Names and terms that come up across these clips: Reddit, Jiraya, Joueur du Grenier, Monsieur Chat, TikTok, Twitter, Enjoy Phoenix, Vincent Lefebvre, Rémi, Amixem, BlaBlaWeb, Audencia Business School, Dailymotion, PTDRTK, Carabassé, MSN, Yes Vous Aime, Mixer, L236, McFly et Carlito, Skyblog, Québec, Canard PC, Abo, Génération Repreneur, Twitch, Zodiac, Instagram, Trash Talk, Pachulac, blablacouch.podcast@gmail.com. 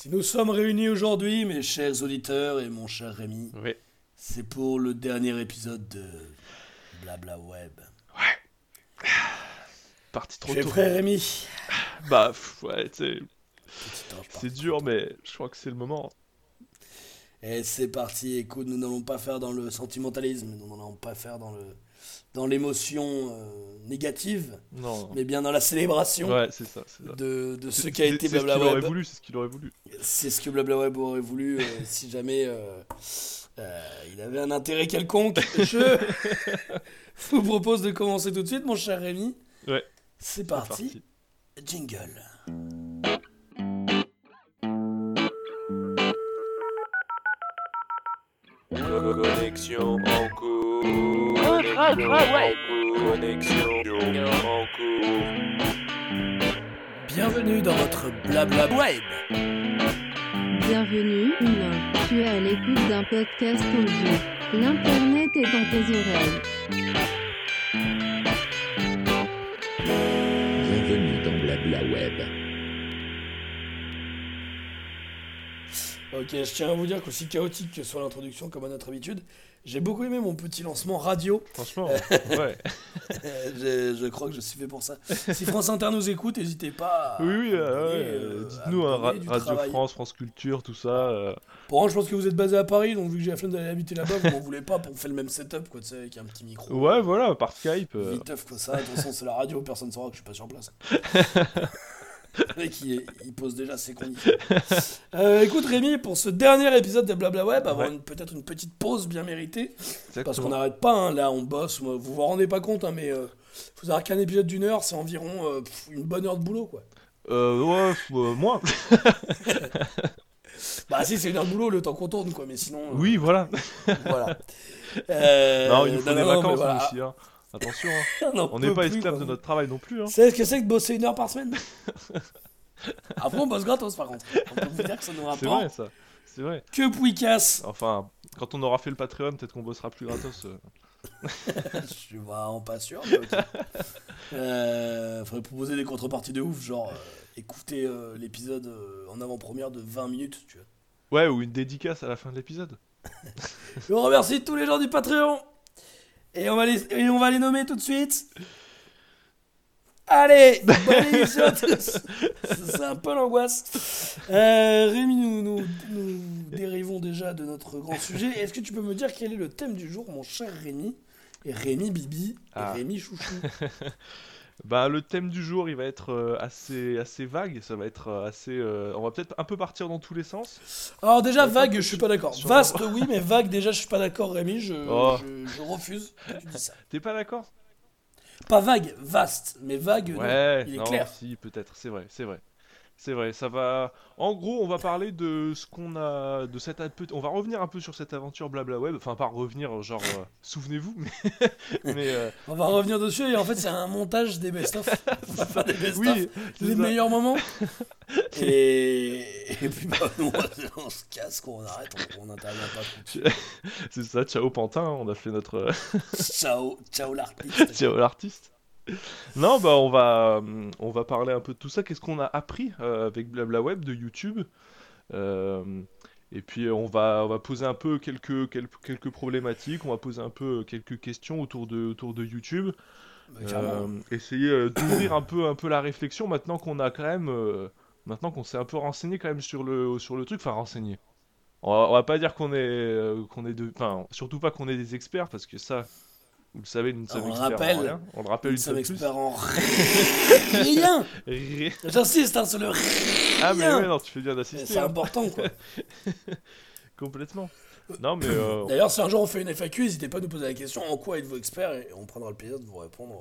Si nous sommes réunis aujourd'hui, mes chers auditeurs et mon cher Rémi, oui, c'est pour le dernier épisode de BlaBlaWeb. Ouais. Parti trop tôt. J'ai prêt, Rémi. Bah, ouais, tu sais, c'est dur, mais je crois que c'est le moment. Et c'est parti. Écoute, nous n'allons pas faire dans le sentimentalisme, nous n'allons pas faire dans l'émotion négative, non, mais bien dans la célébration, ouais, c'est ça, c'est ça, de ce qu'a été BlaBlaWeb. C'est ce qu'il aurait voulu. C'est ce que BlaBlaWeb aurait voulu si jamais il avait un intérêt quelconque. Je vous propose de commencer tout de suite, mon cher Rémi. Ouais. C'est parti. Jingle. Connexion en cours. Bienvenue dans votre BlaBlaWeb. Bienvenue, humain. Tu es à l'écoute d'un podcast audio. L'internet est dans tes oreilles. Bienvenue dans BlaBlaWeb. Ok, je tiens à vous dire qu'aussi chaotique que soit l'introduction, comme à notre habitude, j'ai beaucoup aimé mon petit lancement radio. Franchement, ouais. je crois que je suis fait pour ça. Si France Inter nous écoute, n'hésitez pas. Oui, dites-nous, Radio France, France Culture, tout ça. Pour moi, je pense que vous êtes basé à Paris, donc vu que j'ai la flemme d'aller habiter là-bas, vous m'en voulez pas pour faire le même setup, quoi, tu sais, avec un petit micro. Ouais, voilà, par Skype. Vite, quoi, ça. De toute façon, c'est la radio, personne ne saura que je suis pas sur place. Le mec, il pose déjà ses conditions. Écoute, Rémi, pour ce dernier épisode de BlaBlaWeb, avoir peut-être une petite pause bien méritée. Exactement. Parce qu'on n'arrête pas, hein, là, on bosse. Vous vous rendez pas compte, hein, mais faut savoir qu'un épisode d'une heure, c'est environ une bonne heure de boulot, quoi. Moins. Bah, si, c'est une heure de boulot, le temps qu'on tourne, quoi, mais sinon. Oui, voilà. Voilà. Non, il nous faut des vacances, voilà, aussi, hein. Attention, hein. On n'est pas esclave de notre travail non plus. Hein. C'est ce que c'est que de bosser une heure par semaine. Après, on bosse gratos, par contre. On peut vous dire que ça n'aura pas. C'est vrai, ça. C'est vrai. Que pouicasse. Enfin, quand on aura fait le Patreon, peut-être qu'on bossera plus gratos. Je suis vraiment pas sûr. Mais okay. Faudrait proposer des contreparties de ouf, genre écouter l'épisode en avant-première de 20 minutes, tu vois. Ouais, ou une dédicace à la fin de l'épisode. Je vous remercie tous les gens du Patreon. Et on va les nommer tout de suite. Allez, bonne émission à tous. C'est un peu l'angoisse. Rémi, nous dérivons déjà de notre grand sujet. Est-ce que tu peux me dire quel est le thème du jour, mon cher Rémi? Et Rémi Bibi, et Rémi Chouchou. Bah, le thème du jour, il va être assez vague. Ça va être assez. On va peut-être un peu partir dans tous les sens. Alors déjà vague, je suis pas d'accord. Vaste, oui, mais vague déjà, je suis pas d'accord, Rémi. Je refuse. Tu dis ça. T'es pas d'accord? Pas vague, vaste, mais vague. Ouais, non, il est clair. Si, peut-être. C'est vrai. Ça va. En gros, on va parler de ce qu'on a, de cette. On va revenir un peu sur cette aventure BlaBlaWeb. Enfin, pas revenir, genre souvenez-vous. Mais on va revenir dessus. Et en fait, c'est un montage des best-of. On va faire des best-of, oui, les meilleurs moments. Et puis bah, nous, on se casse, quoi. On arrête, on n'intervient pas. Tout de suite. C'est ça. Ciao Pantin. On a fait notre. Ciao l'artiste. Ciao l'artiste. Non, bah on va parler un peu de tout ça. Qu'est-ce qu'on a appris avec BlaBlaWeb de YouTube, et puis on va poser un peu quelques problématiques. On va poser un peu quelques questions autour de YouTube. Essayer d'ouvrir un peu la réflexion maintenant qu'on a quand même maintenant qu'on s'est un peu renseigné quand même sur le truc. Enfin renseigné. On va pas dire qu'on est surtout pas qu'on est des experts parce que ça. Vous le savez, nous ne sommes experts en rien. On le rappelle, nous sommes experts en rien. J'insiste, hein, sur le rien. Ah mais ouais, non, tu fais bien d'assister. C'est important, quoi. Complètement. Non, mais d'ailleurs, si un jour on fait une FAQ, n'hésitez pas à nous poser la question en quoi êtes-vous expert, et on prendra le plaisir de vous répondre.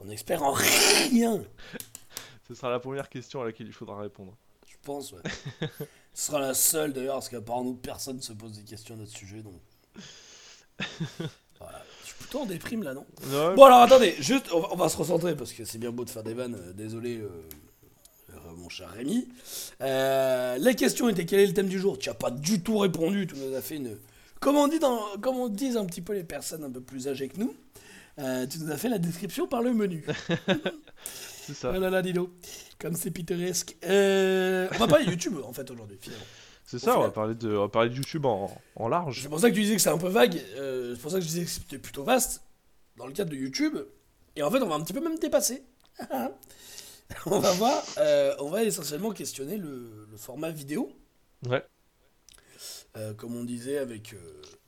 On est expert en rien. Ce sera la première question à laquelle il faudra répondre. Je pense, ouais. Ce sera la seule, d'ailleurs, parce qu'apparemment nous, personne ne se pose des questions à notre sujet, donc... Voilà. Je suis plutôt en déprime là, non? Ouais. Bon alors attendez, juste on va se recentrer parce que c'est bien beau de faire des vannes, désolé mon cher Rémi. La question était quel est le thème du jour? Tu n'as pas du tout répondu, tu nous as fait une... Comme on dit un petit peu les personnes un peu plus âgées que nous, tu nous as fait la description par le menu. C'est ça. Ah là là, Dino. Comme c'est pittoresque. On va parler de YouTube, en fait, aujourd'hui, finalement. C'est ça, on va parler de YouTube en large. C'est pour ça que tu disais que c'est un peu vague. C'est pour ça que je disais que c'était plutôt vaste dans le cadre de YouTube. Et en fait, on va un petit peu même dépasser. On va voir. On va essentiellement questionner le format vidéo. Ouais. Comme on disait avec...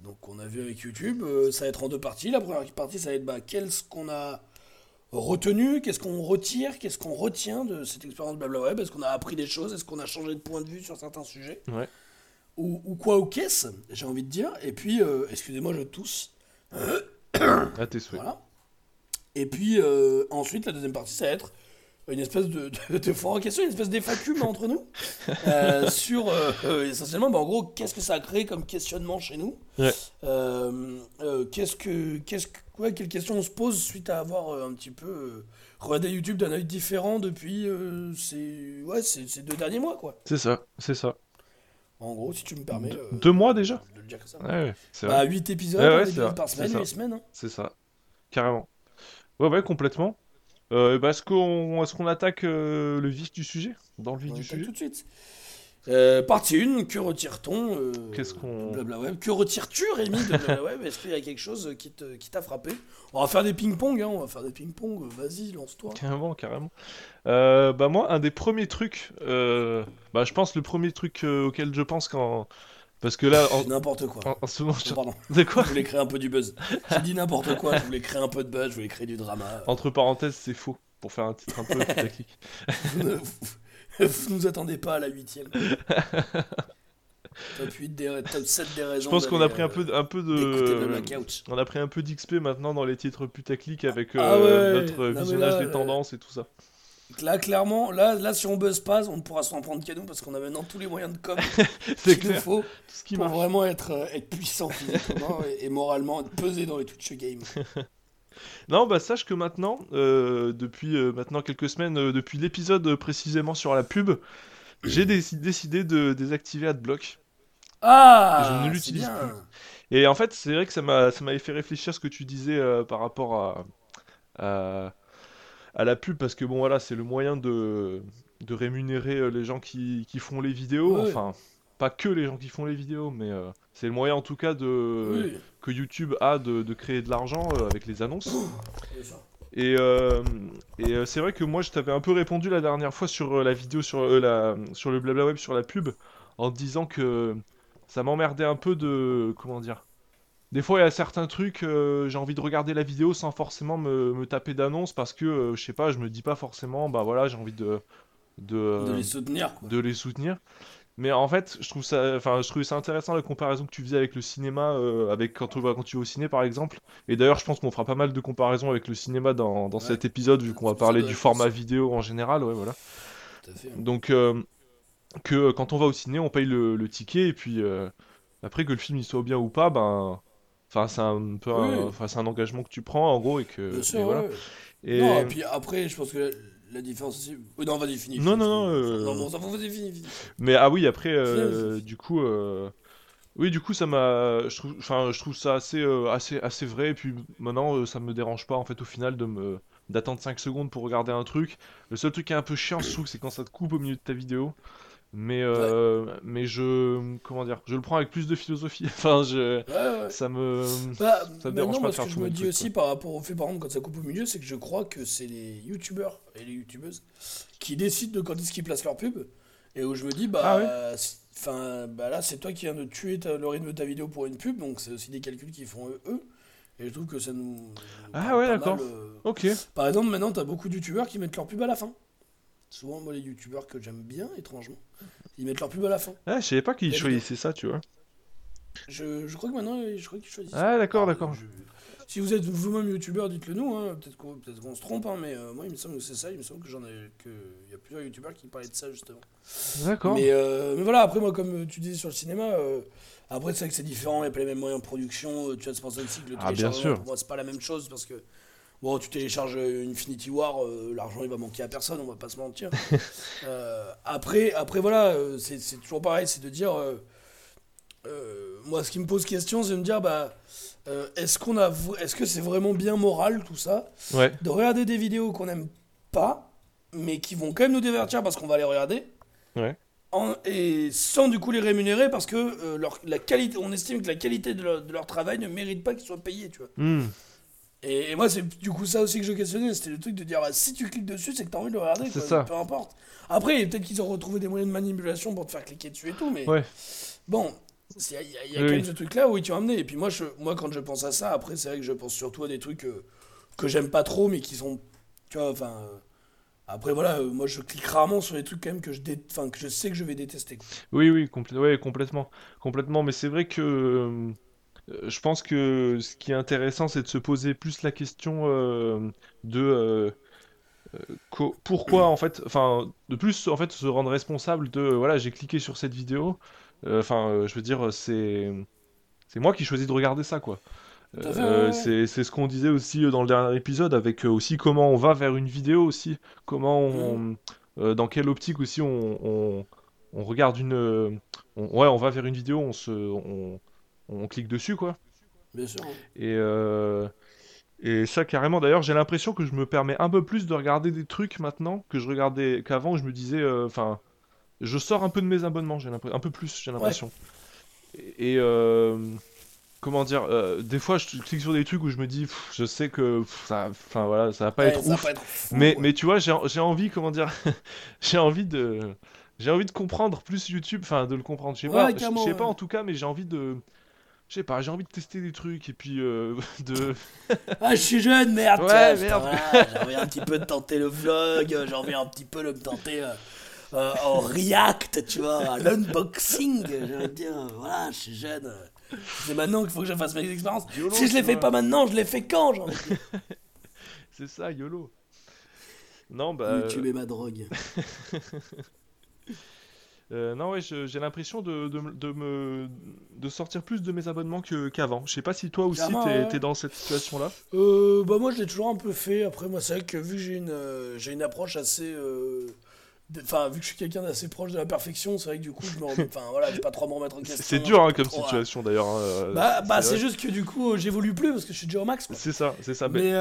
donc, on a vu avec YouTube. Ça va être en deux parties. La première partie, ça va être qu'est-ce qu'on a retenu, qu'est-ce qu'on retire, qu'est-ce qu'on retient de cette expérience BlaBlaWeb, est-ce qu'on a appris des choses, est-ce qu'on a changé de point de vue sur certains sujets, ouais. ou quoi aux caisses, j'ai envie de dire, et puis, excusez-moi, je tousse. À tes souhaits. Voilà. Et puis, ensuite, la deuxième partie, ça va être une espèce de fort en question, une espèce d'effacum entre nous, sur, essentiellement, en gros, qu'est-ce que ça a créé comme questionnement chez nous, ouais. Quelles questions on se pose suite à avoir un petit peu regardé YouTube d'un œil différent depuis ces 2 derniers mois, quoi. C'est ça. En gros, si tu me permets... 2 mois déjà de le dire comme ça. Ouais, ouais, c'est vrai. 8 épisodes, ouais, ouais, par semaine, 8 semaines. Hein. C'est ça, carrément. Ouais, complètement. Est-ce qu'on attaque le vif du sujet ? Dans le vif du sujet tout de suite. Partie 1, que retire-t-on BlaBlaWeb. Que retires-tu, Rémi, de BlaBlaWeb ? Est-ce qu'il y a quelque chose qui t'a frappé ? On va faire des ping-pong, hein, vas-y, lance-toi. Carrément. Moi, un des premiers trucs, je pense le premier truc auquel je pense quand... Parce que là... N'importe quoi. En ce moment, pardon. De quoi ? Je voulais créer un peu du buzz. J'ai dit n'importe quoi, je voulais créer un peu de buzz, je voulais créer du drama. Entre parenthèses, c'est faux, pour faire un titre un peu putaclic. Vous nous attendez pas à la 8e. Top 7 des raisons. Je pense qu'on a pris un peu de on a pris un peu d'XP maintenant dans les titres putaclic avec notre visionnage des tendances et tout ça. Là, clairement, là, si on buzz pas, on pourra s'en prendre cadeau parce qu'on a maintenant tous les moyens de com. C'est qu'il faut pour vraiment être puissant physiquement et moralement, être pesé dans les Twitch games. Non, sache que maintenant, depuis maintenant quelques semaines, depuis l'épisode précisément sur la pub, j'ai décidé de désactiver AdBlock. Ah, je ne l'utilise plus. Et en fait, c'est vrai que ça m'avait fait réfléchir à ce que tu disais par rapport à la pub, parce que bon, voilà, c'est le moyen de rémunérer les gens qui font les vidéos. Ouais. Enfin, pas que les gens qui font les vidéos, mais c'est le moyen en tout cas que YouTube a de créer de l'argent avec les annonces. Et c'est vrai que moi je t'avais un peu répondu la dernière fois sur la vidéo sur le BlaBlaWeb sur la pub en disant que ça m'emmerdait un peu de... Comment dire ? Des fois il y a certains trucs, j'ai envie de regarder la vidéo sans forcément me taper d'annonces parce que, je sais pas, je me dis pas forcément, j'ai envie de les soutenir, quoi. Mais en fait, je trouvais ça intéressant la comparaison que tu faisais avec le cinéma, avec quand tu vas au ciné par exemple. Et d'ailleurs, je pense qu'on fera pas mal de comparaisons avec le cinéma dans cet épisode, vu qu'on va parler du format vidéo en général. Ouais, voilà. Tout à fait. Donc, que quand on va au ciné, on paye le ticket, et puis après que le film il soit bien ou pas, c'est un peu, c'est un engagement que tu prends en gros, et que. Bien sûr, et voilà. Ouais. Et... Non, et puis après, je pense que. La différence aussi... non, vas-y, finis. Non, vas-y, finis. Mais après, du coup, ça m'a... je trouve ça assez vrai, et puis maintenant, ça me dérange pas, en fait, au final, d'attendre 5 secondes pour regarder un truc. Le seul truc qui est un peu chiant, je trouve, c'est quand ça te coupe au milieu de ta vidéo. Mais je le prends avec plus de philosophie. Ça me dérange pas de faire tout le monde. Ce que je me dis aussi par rapport au fait, par exemple, quand ça coupe au milieu, c'est que je crois que c'est les youtubeurs et les youtubeuses qui décident de quand est-ce qu'ils placent leur pub, et où je me dis là c'est toi qui viens de tuer le rythme de ta vidéo pour une pub, donc c'est aussi des calculs qu'ils font eux. Et je trouve que ça nous... d'accord. Ok. Par exemple, maintenant t'as beaucoup de youtubeurs qui mettent leur pub à la fin. Souvent, moi, les youtubeurs que j'aime bien, étrangement, ils mettent leur pub à la fin. Ah, je savais pas qu'ils choisissaient ça, tu vois. Je crois que maintenant, qu'ils choisissent ça. Ah, d'accord. Si vous êtes vous-même youtubeur, dites-le nous, hein. Peut-être qu'on se trompe, hein, mais moi, il me semble que c'est ça. Il me semble qu'il y a plusieurs youtubeurs qui parlaient de ça, justement. D'accord. Mais voilà, après, moi, comme tu disais sur le cinéma, après, c'est vrai que c'est différent, il n'y a pas les mêmes moyens de production. Tu as ce principe que le téléchargement, pour moi, c'est pas la même chose, parce que... Bon, tu télécharges Infinity War, l'argent il va manquer à personne, on va pas se mentir. Après voilà, c'est toujours pareil, c'est de dire... moi, ce qui me pose question, c'est de me dire, est-ce que c'est vraiment bien moral tout ça ? Ouais. De regarder des vidéos qu'on aime pas, mais qui vont quand même nous divertir parce qu'on va les regarder. Ouais. Et sans du coup les rémunérer parce que la qualité, on estime que la qualité de leur travail ne mérite pas qu'ils soient payés, tu vois. Mm. Et moi, c'est du coup ça aussi que je questionnais, c'était le truc de dire si tu cliques dessus, c'est que t'as envie de le regarder, c'est quoi, ça. Peu importe. Après, peut-être qu'ils ont retrouvé des moyens de manipulation pour te faire cliquer dessus et tout, mais ouais. Bon, il y a quand même ce truc-là où ils t'ont amené. Et puis moi, quand je pense à ça, après, c'est vrai que je pense surtout à des trucs que j'aime pas trop, mais qui sont, tu vois, enfin. Après voilà, moi je clique rarement sur les trucs quand même que je sais que je vais détester. Quoi. Oui, complètement. Mais c'est vrai que je pense que ce qui est intéressant, c'est de se poser plus la question pourquoi en fait, enfin de plus en fait se rendre responsable de voilà j'ai cliqué sur cette vidéo. Enfin je veux dire c'est moi qui choisis de regarder ça quoi. C'est ce qu'on disait aussi dans le dernier épisode avec aussi comment on va vers une vidéo aussi, comment dans quelle optique aussi on regarde on va vers une vidéo, on clique dessus quoi. Bien sûr. Et ça carrément d'ailleurs j'ai l'impression que je me permets un peu plus de regarder des trucs maintenant que je regardais qu'avant je me disais enfin je sors un peu de mes abonnements j'ai l'impression. Ouais. Et comment dire, des fois je clique sur des trucs où je me dis, je sais que ça, enfin voilà, ça va pas être ouf. Mais tu vois, j'ai envie, comment dire, j'ai envie de comprendre plus YouTube, enfin de le comprendre. Je sais pas en tout cas, mais j'ai envie de, je sais pas, j'ai envie de tester des trucs et puis de. Ah je suis jeune, merde. Ouais, merde. Voilà, j'ai envie un petit peu de tenter le vlog, j'ai envie un petit peu de me tenter. En react, tu vois, l'unboxing, je veux dire, voilà, je suis jeune. C'est maintenant qu'il faut que je fasse mes expériences. YOLO, si je les fais pas maintenant, je les fais quand, genre. C'est ça, YOLO. Non, bah. YouTube est ma drogue. Non, ouais, j'ai l'impression de sortir plus de mes abonnements qu'avant. Je sais pas si toi aussi t'es dans cette situation-là. Bah moi, je l'ai toujours un peu fait. Après, moi, c'est vrai que vu que j'ai une approche assez. Enfin, vu que je suis quelqu'un d'assez proche de la perfection, c'est vrai que du coup, je vais pas trop me remettre en question. C'est dur hein, comme situation d'ailleurs. Bah, c'est juste que du coup, j'évolue plus parce que je suis déjà au max. Quoi. C'est ça. Mais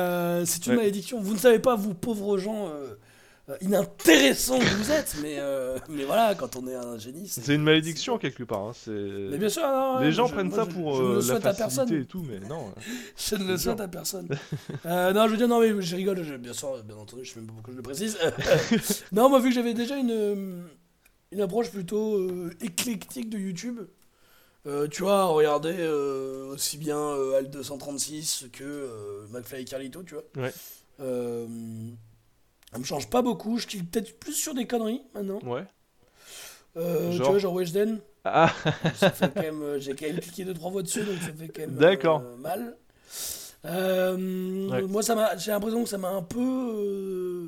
c'est une malédiction. Vous ne savez pas, vous pauvres gens inintéressants que vous êtes, mais voilà, quand on est un génie. C'est une malédiction quelque part. Hein, c'est... Mais bien sûr, non, les gens prennent ça pour la facilité et tout, mais non. Je ne le souhaite à personne. Non, je veux dire, non, mais je rigole, bien sûr, bien entendu, je ne sais même pas pourquoi je le précise. Non, moi, vu que j'avais déjà une approche plutôt éclectique de YouTube, tu vois, regarder aussi bien L236 que McFly et Carlito, tu vois. Ouais. Ça me change pas beaucoup, je clique peut-être plus sur des conneries maintenant. Ouais. Tu vois, genre Weshden. Ah. Ça fait quand même, j'ai quand même cliqué 2-3 fois dessus, donc ça fait quand même mal. Ouais. Moi, j'ai l'impression que ça m'a un peu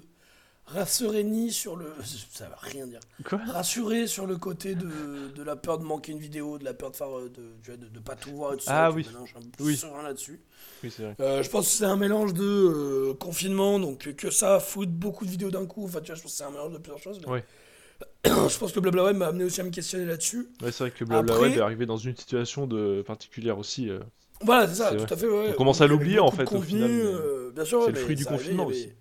rassuré sur le. Ça va rien dire. Quoi ? Rassuré sur le côté de la peur de manquer une vidéo, de la peur de faire de pas tout voir et tout ça. Ah oui. Je suis un peu serein là-dessus. Oui, c'est vrai. Je pense que c'est un mélange de confinement, donc que ça, foot, beaucoup de vidéos d'un coup. Enfin, tu vois, je pense que c'est un mélange de plusieurs choses. Mais... Ouais. Je pense que BlaBlaWeb m'a amené aussi à me questionner là-dessus. Ouais, c'est vrai que BlaBlaWeb est arrivé dans une situation particulière aussi. Voilà, c'est ça, tout à fait. Ouais. On commence à l'oublier en fait. Au final, bien sûr, c'est le fruit du confinement aussi.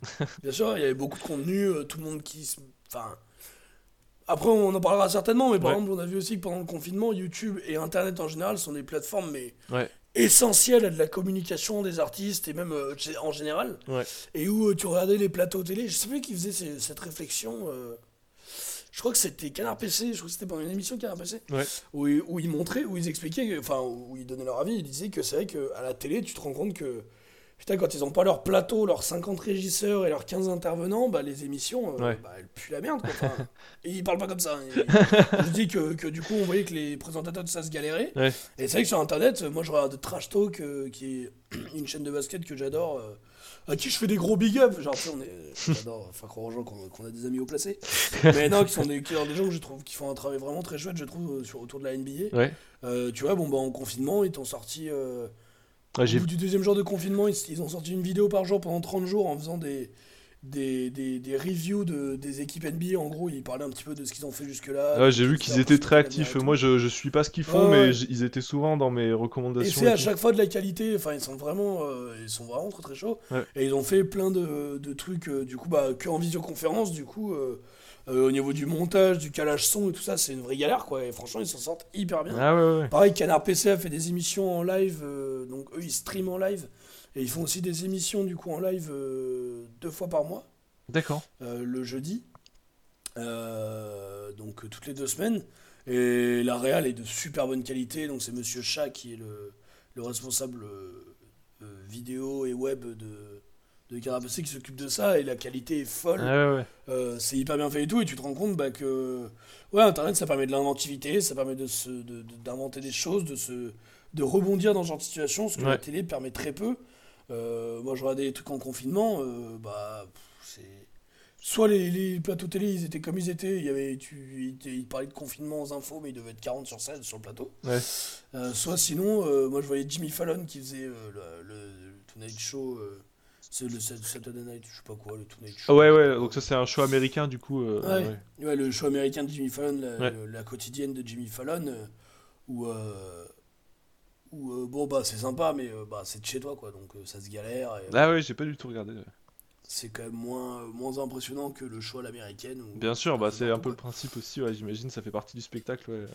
Bien sûr, il y avait beaucoup de contenu, tout le monde qui. Enfin. Après, on en parlera certainement, mais par exemple, on a vu aussi que pendant le confinement, YouTube et Internet en général sont des plateformes, mais. Ouais. Essentiel à de la communication des artistes et même en général, et où tu regardais les plateaux télé, je sais plus qui faisait cette réflexion, je crois que c'était Canard PC, je crois que c'était pendant une émission de Canard PC, où ils montraient, où ils expliquaient, enfin où ils donnaient leur avis, ils disaient que c'est vrai qu'à la télé tu te rends compte que putain quand ils ont pas leur plateau, leurs 50 régisseurs et leurs 15 intervenants, bah les émissions, elles puent la merde quoi, enfin, et ils parlent pas comme ça, je dis que du coup on voyait que les présentateurs de ça se galéraient, et c'est vrai que sur internet, moi je regarde Trash Talk, qui est une chaîne de basket que j'adore, à qui je fais des gros big ups, genre tu sais, j'adore, enfin croire aux gens qu'on a des amis haut placés, mais non, qui sont des gens que je trouve, qui font un travail vraiment très chouette je trouve, autour de la NBA, tu vois, bon bah en confinement, ils t'ont sorti... Au bout du deuxième jour de confinement, ils ont sorti une vidéo par jour pendant 30 jours en faisant des, des reviews des équipes NBA. En gros, ils parlaient un petit peu de ce qu'ils ont fait jusque-là. Ah, j'ai vu qu'ils étaient très actifs. Moi, je suis pas ce qu'ils font, mais ils étaient souvent dans mes recommandations. Et c'est à chaque fois de la qualité. Enfin, ils sont vraiment très très chauds. Ouais. Et ils ont fait plein de trucs, du coup, que en visioconférence, du coup. Au niveau du montage, du calage son et tout ça, c'est une vraie galère, quoi. Et franchement, ils s'en sortent hyper bien. Ah ouais, ouais. Pareil, Canard PC a fait des émissions en live. Donc, eux, ils streament en live. Et ils font aussi des émissions, du coup, en live 2 fois par mois. D'accord. Le jeudi. Donc, toutes les 2 semaines. Et la réal est de super bonne qualité. Donc, c'est Monsieur Chat qui est le responsable vidéo et web de Carabassé qui s'occupe de ça, et la qualité est folle. Ah ouais, ouais. C'est hyper bien fait et tout, et tu te rends compte que internet, ça permet de l'inventivité, ça permet d'inventer des choses, de rebondir dans ce genre de situation, ce que la télé permet très peu. Moi je regardais des trucs en confinement, c'est soit les plateaux télé ils étaient comme ils étaient, ils parlaient de confinement aux infos, mais ils devaient être 40 sur 16 sur le plateau. Ouais. Soit sinon, moi je voyais Jimmy Fallon qui faisait le Tonight Show, c'est le Saturday Night, je sais pas quoi, le Tonight Show. Ouais, ouais, donc ça c'est un show américain du coup. Ouais, le show américain de Jimmy Fallon, la quotidienne de Jimmy Fallon, c'est sympa, mais c'est de chez toi, quoi, donc ça se galère. Et, j'ai pas du tout regardé. Ouais. C'est quand même moins impressionnant que le show à l'américaine. Bien sûr, c'est un peu le principe aussi, ouais, j'imagine, ça fait partie du spectacle. Ouais.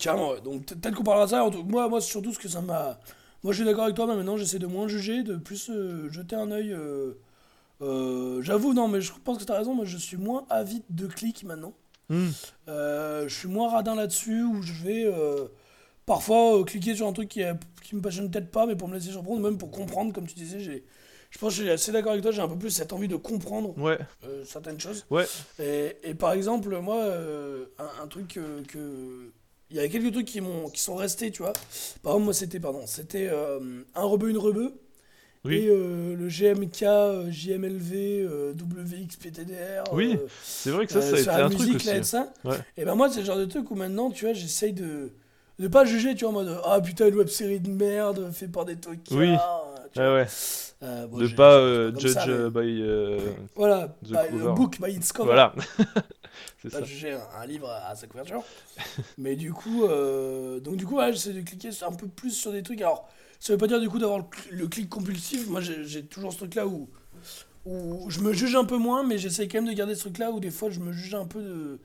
Carrément, ouais, donc peut-être qu'on parlera de ça, moi surtout ce que ça m'a... Moi, je suis d'accord avec toi, mais maintenant, j'essaie de moins juger, de plus jeter un œil. J'avoue, non, mais je pense que t'as raison. Moi, je suis moins avide de clics maintenant. Je suis moins radin là-dessus, où je vais parfois cliquer sur un truc qui me passionne peut-être pas, mais pour me laisser surprendre, même pour comprendre, comme tu disais, je pense que je suis assez d'accord avec toi, j'ai un peu plus cette envie de comprendre certaines choses. Ouais. Et par exemple, moi, un truc que... Il y a quelques trucs qui sont restés, tu vois. Par exemple, moi, c'était un rebeu, une rebeu. Oui. Et le GMK, JMLV, WXPTDR. Oui, c'est vrai que ça a été un musique, truc aussi. Là, ouais. Et ben moi, c'est le genre de truc où maintenant, tu vois, j'essaye de ne pas juger, tu vois, en mode « Ah putain, une web-série de merde, fait par des tocards. » Oui, ouais. De pas judge ça, mais... by voilà, book by its cover. Voilà. C'est pas ça. Juger un livre à sa couverture. Mais du coup, j'essaie de cliquer un peu plus sur des trucs. Alors, ça veut pas dire du coup d'avoir le clic compulsif. Moi, j'ai toujours ce truc-là où je me juge un peu moins, mais j'essaie quand même de garder ce truc-là où des fois je me juge un peu de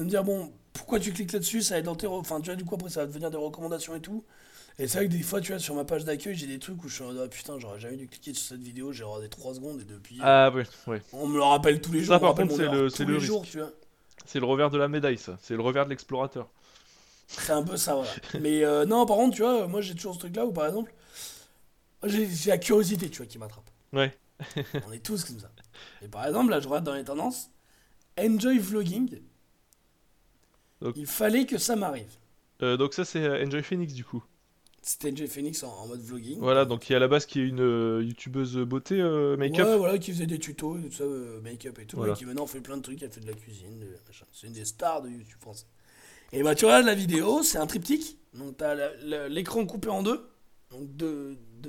me dire bon, pourquoi tu cliques là-dessus, ça va être dans tes, enfin, tu vois, du coup après ça va devenir des recommandations et tout. Et c'est vrai que des fois, tu vois, sur ma page d'accueil, j'ai des trucs où je suis en mode, putain, j'aurais jamais dû cliquer sur cette vidéo, j'ai regardé 3 secondes et depuis... Ah oui, oui. On me le rappelle tous les jours. Ça, par contre, c'est le risque. Jours, tu vois. C'est le revers de la médaille, ça. C'est le revers de l'explorateur. C'est un peu ça, voilà. Mais non, par contre, tu vois, moi, j'ai toujours ce truc-là où, par exemple, j'ai la curiosité, tu vois, qui m'attrape. Ouais. On est tous comme ça. Et par exemple, là, je regarde dans les tendances, Enjoy Vlogging. Donc... Il fallait que ça m'arrive. Donc ça, c'est Enjoy Phoenix, du coup. C'était Enjoy Phoenix en mode vlogging. Voilà, donc qui à la base qui est une youtubeuse beauté make-up. Ouais, voilà, qui faisait des tutos, tout ça, make-up et tout, voilà. Et qui maintenant fait plein de trucs, elle fait de la cuisine, machin. C'est une des stars de YouTube français. Et bah tu regardes la vidéo, c'est un triptyque, donc t'as l'écran coupé en deux, donc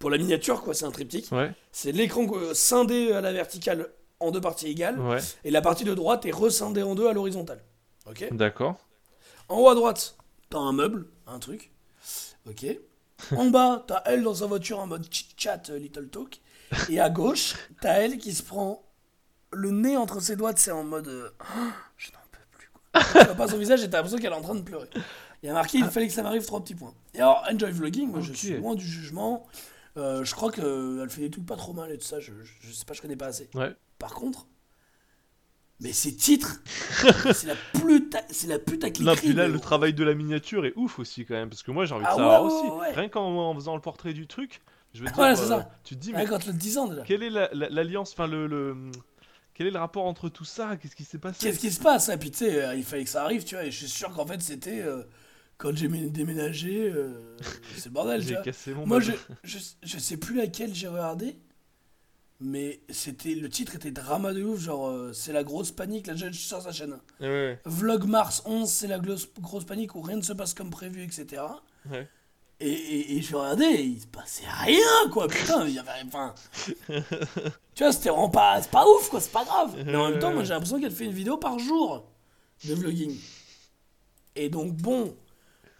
pour la miniature quoi, c'est un triptyque. Ouais. C'est l'écran scindé à la verticale en deux parties égales, ouais. Et la partie de droite est rescindée en deux à l'horizontale. Ok. D'accord. En haut à droite, t'as un meuble, un truc. Ok. En bas, t'as elle dans sa voiture en mode chit-chat, little talk. Et à gauche, t'as elle qui se prend le nez entre ses doigts, c'est en mode... je n'en peux plus, quoi. Tu vois pas son visage et t'as l'impression qu'elle est en train de pleurer. Il y a marqué, il fallait que ça m'arrive 3 petits points. Et alors, Enjoy Vlogging, moi, je suis loin du jugement. Je crois qu'elle fait des trucs pas trop mal et tout ça. Je sais pas, je connais pas assez. Ouais. Par contre... Mais ces titres, c'est la putacliquerie. Là, puis là, le travail de la miniature est ouf aussi quand même, parce que moi j'ai envie de savoir aussi. Ouais. Rien qu'en faisant le portrait du truc, je veux dire, c'est ça. Tu te dis, mais quand le 10 ans déjà. Quelle est l'alliance, enfin quel est le rapport entre tout ça ? Qu'est-ce qui s'est passé ? Qu'est-ce qui se passe ? Et puis tu sais, il fallait que ça arrive, tu vois. Et je suis sûr qu'en fait c'était quand j'ai déménagé, c'est bordel. J'ai cassé mon. Moi je sais plus laquelle j'ai regardé. Mais le titre était drama de ouf, genre c'est la grosse panique, là je suis sur sa chaîne. Ouais, ouais. Vlog Mars 11, c'est la grosse panique où rien ne se passe comme prévu, etc. Ouais. Et je regardais, et il se passait rien, quoi, putain, il y avait, enfin, tu vois, c'était vraiment pas, c'est pas ouf, quoi, c'est pas grave, mais en même temps, moi, j'ai l'impression qu'elle fait une vidéo par jour de vlogging, et donc, bon,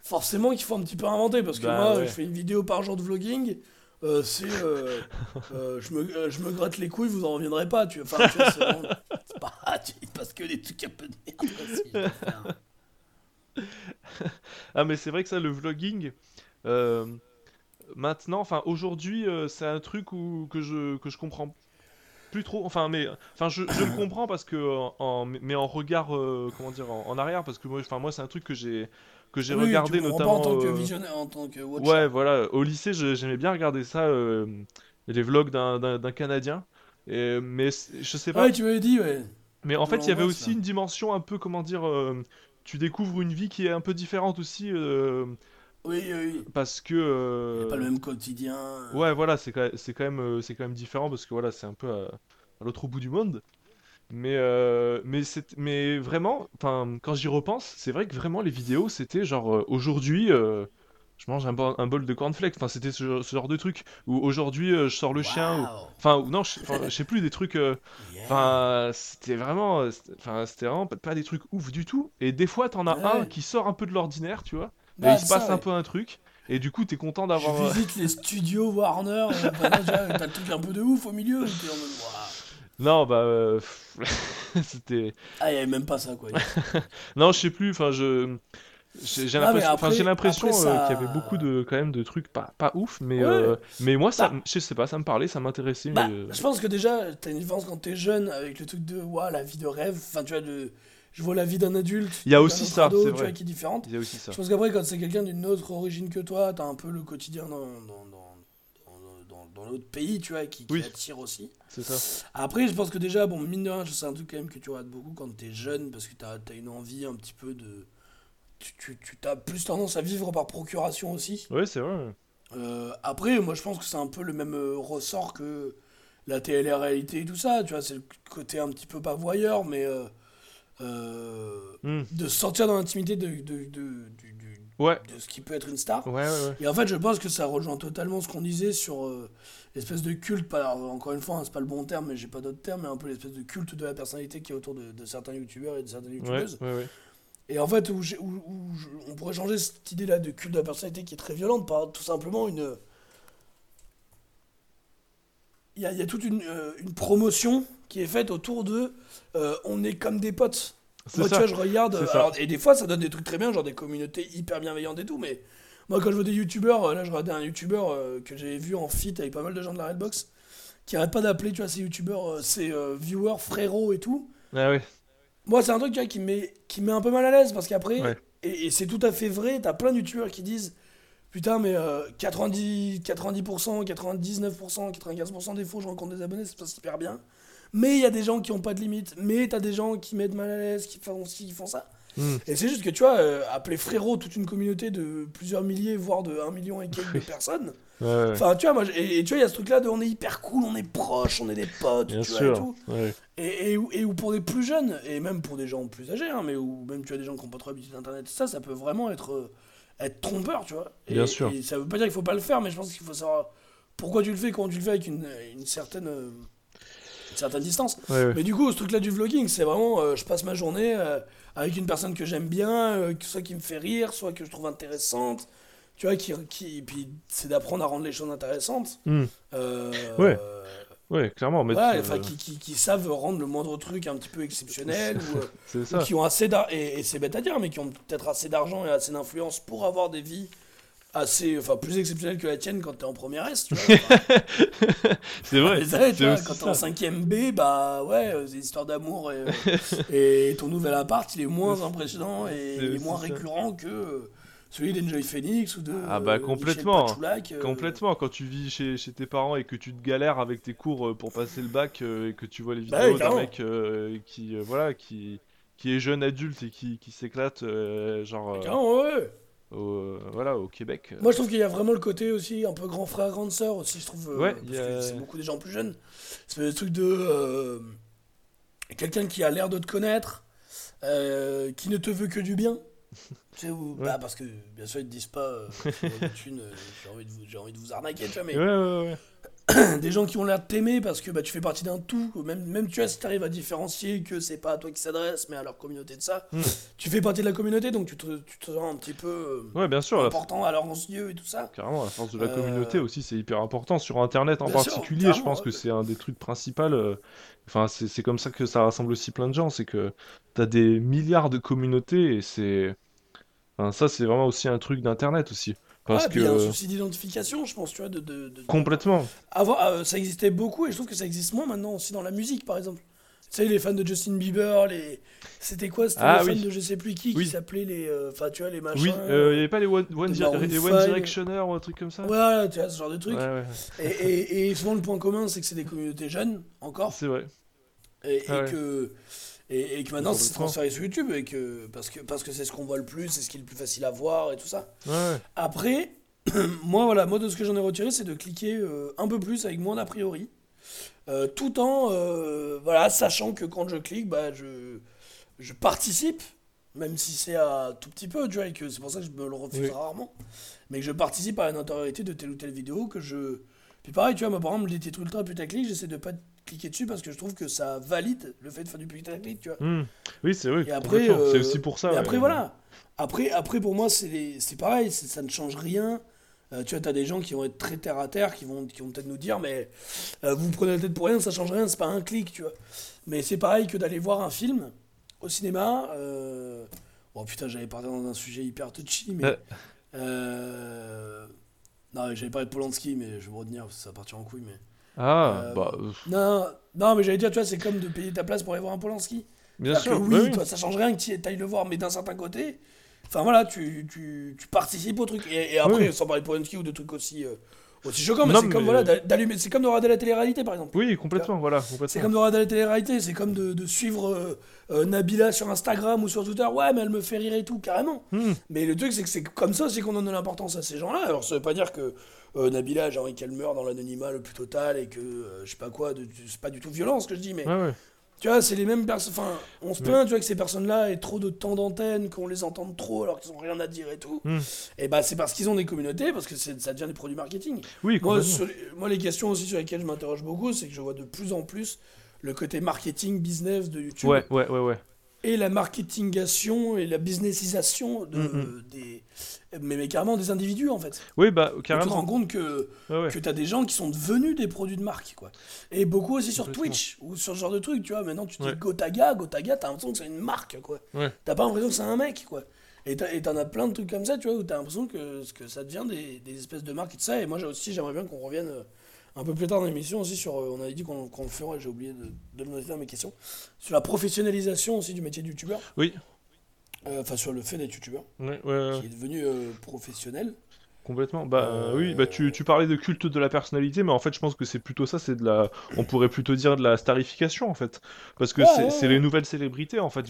forcément qu'il faut un petit peu inventer, parce que moi, je fais une vidéo par jour de vlogging, c'est, je me gratte les couilles, vous en reviendrez pas, tu vois, enfin, tu vois, c'est vraiment, c'est pas, il passe que des trucs un peu de merde, quoi, si je dois faire. Ah, mais c'est vrai que ça, le vlogging... Maintenant, enfin aujourd'hui, c'est un truc où que je comprends plus trop. Enfin, mais enfin je le comprends parce que en regard, comment dire, en arrière, parce que moi c'est un truc que j'ai oui, regardé notamment. En tant que visionnaire, en tant que watcher. Ouais, voilà. Au lycée, j'aimais bien regarder ça, les vlogs d'un Canadien. Mais je sais pas. Ouais, tu m'avais dit. Ouais. Mais en fait, il y avait aussi une dimension un peu, comment dire, tu découvres une vie qui est un peu différente aussi. Oui. Parce que il y a pas le même quotidien. Ouais, voilà, c'est quand même différent parce que voilà, c'est un peu à l'autre bout du monde. Mais vraiment, enfin, quand j'y repense, c'est vrai que vraiment les vidéos, c'était genre aujourd'hui, je mange un bol de cornflakes. Enfin, c'était ce genre de truc. Ou aujourd'hui, je sors le chien. Enfin, non, je sais plus des trucs. Enfin, c'était vraiment pas des trucs ouf du tout. Et des fois, t'en as un qui sort un peu de l'ordinaire, tu vois. Bah, il se passe un peu un truc, et du coup, t'es content d'avoir. Tu visites les studios Warner, t'as le truc un peu de ouf au milieu. En mode, non, bah. C'était. Ah, il y avait même pas ça, quoi. Non, je sais plus, enfin, j'ai l'impression ça... qu'il y avait beaucoup de trucs pas ouf, mais, ouais. Mais moi, ça, je sais pas, ça me parlait, ça m'intéressait. Bah, mais... Je pense que déjà, t'as une différence quand t'es jeune avec le truc de ouah, la vie de rêve, enfin, tu vois, de. Je vois la vie d'un adulte, il y a aussi ça, ado, c'est vrai, vois, qui est différente. Il y a aussi ça. Je pense qu'après, quand c'est quelqu'un d'une autre origine que toi, t'as un peu le quotidien dans l'autre pays, tu vois, qui attire aussi. C'est ça. Après, je pense que déjà, bon, mine de rien, c'est un truc quand même que tu regardes beaucoup quand t'es jeune, parce que t'as une envie un petit peu de... Tu as plus tendance à vivre par procuration aussi. Oui, c'est vrai. Après, moi, je pense que c'est un peu le même ressort que la télé-réalité et tout ça, tu vois, c'est le côté un petit peu pas voyeur, mais... de sortir dans l'intimité de ce qui peut être une star. Ouais. Et en fait, je pense que ça rejoint totalement ce qu'on disait sur l'espèce de culte, encore une fois, hein, c'est pas le bon terme, mais j'ai pas d'autre terme, mais un peu l'espèce de culte de la personnalité qui est autour de certains youtubeurs et de certaines youtubeuses. Ouais. Et en fait, on pourrait changer cette idée-là de culte de la personnalité qui est très violente par tout simplement une... Il y a toute une promotion qui est faite autour de on est comme des potes. Moi, tu vois, je regarde, alors, et des fois ça donne des trucs très bien, genre des communautés hyper bienveillantes et tout, mais moi quand je vois des youtubeurs, là je regardais un youtubeur que j'avais vu en feat avec pas mal de gens de la Redbox qui arrête pas d'appeler, tu vois, ces youtubeurs, ces viewers frérots et tout. Ah ouais. Moi, c'est un truc, tu vois, qui me met un peu mal à l'aise parce qu'après, et c'est tout à fait vrai, t'as plein de youtubeurs qui disent. Putain, mais 90%, 99%, 95% des fois, je rencontre des abonnés, ça se passe hyper bien. Mais il y a des gens qui n'ont pas de limite. Mais t'as des gens qui mettent mal à l'aise, qui font ça. Mmh. Et c'est juste que, tu vois, appeler frérot toute une communauté de plusieurs milliers, voire de 1 million et quelques de personnes. Enfin, tu vois, moi, et tu vois, il y a ce truc-là de on est hyper cool, on est proche, on est des potes, bien tu sûr. Vois, et tout. Ouais. Et ou pour des plus jeunes, et même pour des gens plus âgés, hein, mais ou même, tu as des gens qui n'ont pas trop habitude d'Internet, ça peut vraiment être trompeur, tu vois. Bien sûr. Et ça veut pas dire qu'il faut pas le faire, mais je pense qu'il faut savoir pourquoi tu le fais, quand tu le fais avec une certaine distance. Ouais. Mais du coup, ce truc-là du vlogging, c'est vraiment, je passe ma journée avec une personne que j'aime bien, soit qui me fait rire, soit que je trouve intéressante, tu vois, qui puis c'est d'apprendre à rendre les choses intéressantes. Mmh. Ouais, clairement. Mais ouais, enfin, qui savent rendre le moindre truc un petit peu exceptionnel, ou qui ont assez d'argent, et c'est bête à dire, mais qui ont peut-être assez d'argent et assez d'influence pour avoir des vies assez, enfin, plus exceptionnelles que la tienne quand t'es en première S, tu vois. C'est vrai. Mais ça, tu vois, quand t'es en 5e B, bah ouais, c'est l'histoire d'amour et ton nouvel appart, il est moins impressionnant et il est moins récurrent que... celui d'Enjoy Phoenix ou de... Ah bah complètement, Pachulac, complètement, quand tu vis chez tes parents et que tu te galères avec tes cours pour passer le bac et que tu vois les vidéos d'un mec qui est jeune adulte et qui s'éclate genre... au Québec. Moi je trouve qu'il y a vraiment le côté aussi un peu grand frère, grande sœur aussi, je trouve, parce que c'est beaucoup des gens plus jeunes. C'est le truc de... quelqu'un qui a l'air de te connaître, qui ne te veut que du bien. Tu sais, ou ouais. Bah, parce que bien sûr, ils te disent pas thune, j'ai envie de vous arnaquer, tu vois, mais ouais. Des gens qui ont l'air de t'aimer parce que bah, tu fais partie d'un tout, même tu vois, si tu arrives à différencier que c'est pas à toi qui s'adresse, mais à leur communauté de ça, tu fais partie de la communauté, donc tu te sens un petit peu ouais, bien sûr, important à leurs yeux et tout ça. Carrément, la force de la communauté aussi, c'est hyper important sur Internet en particulier, sûr, je pense que c'est un des trucs principaux. Enfin, c'est comme ça que ça rassemble aussi plein de gens, c'est que t'as des milliards de communautés et c'est... Enfin, ça, c'est vraiment aussi un truc d'Internet aussi. Parce que... il y a un souci d'identification, je pense, tu vois, de... Complètement. Avant, ça existait beaucoup et je trouve que ça existe moins maintenant aussi dans la musique, par exemple. Tu sais, les fans de Justin Bieber, les... C'était quoi? C'était les fans de je sais plus qui s'appelaient les... Enfin, tu vois, les machins... Oui, il n'y avait pas les One Directioners ou un truc comme ça? Ouais, tu vois, ce genre de truc. Ouais. Et souvent, le point commun, c'est que c'est des communautés jeunes, encore. C'est vrai. Et que maintenant ça se transfère sur YouTube et que, parce que c'est ce qu'on voit le plus, c'est ce qui est le plus facile à voir et tout ça. Ouais. Après, moi de ce que j'en ai retiré, c'est de cliquer un peu plus avec moins d'a priori, tout en sachant que quand je clique, bah, je participe, même si c'est à tout petit peu, tu vois, et que c'est pour ça que je me le refuse rarement, mais que je participe à une intériorité de telle ou telle vidéo que je... Puis pareil, tu vois, moi par exemple, les titres ultra putaclic, j'essaie de pas cliquer dessus parce que je trouve que ça valide le fait de faire du putaclic, tu vois. Oui, c'est vrai. Et après, c'est aussi pour ça. Et après, voilà. Après, pour moi, c'est pareil, ça ne change rien. Tu vois, t'as des gens qui vont être très terre à terre, qui vont peut-être nous dire, mais vous prenez la tête pour rien, ça change rien, c'est pas un clic, tu vois. Mais c'est pareil que d'aller voir un film au cinéma. Bon, putain, j'allais partir dans un sujet hyper touchy, mais. Non, j'allais parler de Polanski, mais je vais retenir parce que ça va partir en couille, mais. Non, mais j'allais dire, tu vois, c'est comme de payer ta place pour aller voir un Polanski. Bien sûr. Oui. Toi, ça change rien que tu ailles le voir, mais d'un certain côté, enfin voilà, tu participes au truc. Et après, sans parler de Polanski ou de trucs aussi choquants, mais c'est comme de regarder la télé-réalité, par exemple. Oui, complètement, voilà. Complètement. C'est comme de regarder la télé-réalité, c'est comme de suivre Nabila sur Instagram ou sur Twitter. Ouais, mais elle me fait rire et tout, carrément. Mais le truc, c'est que c'est comme ça, c'est qu'on donne de l'importance à ces gens-là. Alors, ça veut pas dire que. Nabila, j'ai envie qu'elle meure dans l'anonymat le plus total et que je sais pas quoi, c'est pas du tout violent ce que je dis, mais tu vois, c'est les mêmes personnes. Enfin, on se plaint, tu vois, que ces personnes-là aient trop de temps d'antenne, qu'on les entende trop alors qu'ils ont rien à dire et tout. Et bah, c'est parce qu'ils ont des communautés, parce que ça devient des produits marketing. Oui, moi, les questions aussi sur lesquelles je m'interroge beaucoup, c'est que je vois de plus en plus le côté marketing, business de YouTube. Ouais. Et la marketingation et la businessisation mais carrément des individus, en fait. Oui, bah, carrément. Et tu te rends compte que t'as des gens qui sont devenus des produits de marque, quoi. Et beaucoup aussi sur Twitch, ou sur ce genre de truc, tu vois. Maintenant, tu te dis Gotaga, t'as l'impression que c'est une marque, quoi. Ouais. T'as pas l'impression que c'est un mec, quoi. Et t'en as plein de trucs comme ça, tu vois, où t'as l'impression que ça devient des espèces de marques et tout ça. Et moi, aussi, j'aimerais bien qu'on revienne... un peu plus tard dans l'émission aussi sur, on avait dit qu'on le ferait, j'ai oublié de le noter dans mes questions, sur la professionnalisation aussi du métier de youtubeur. Oui. Enfin sur le fait d'être youtubeur. Ouais. Qui est devenu professionnel. Complètement. Tu parlais de culte de la personnalité, mais en fait, je pense que c'est plutôt ça, c'est on pourrait plutôt dire de la starification, en fait. Parce que c'est les nouvelles célébrités, en fait.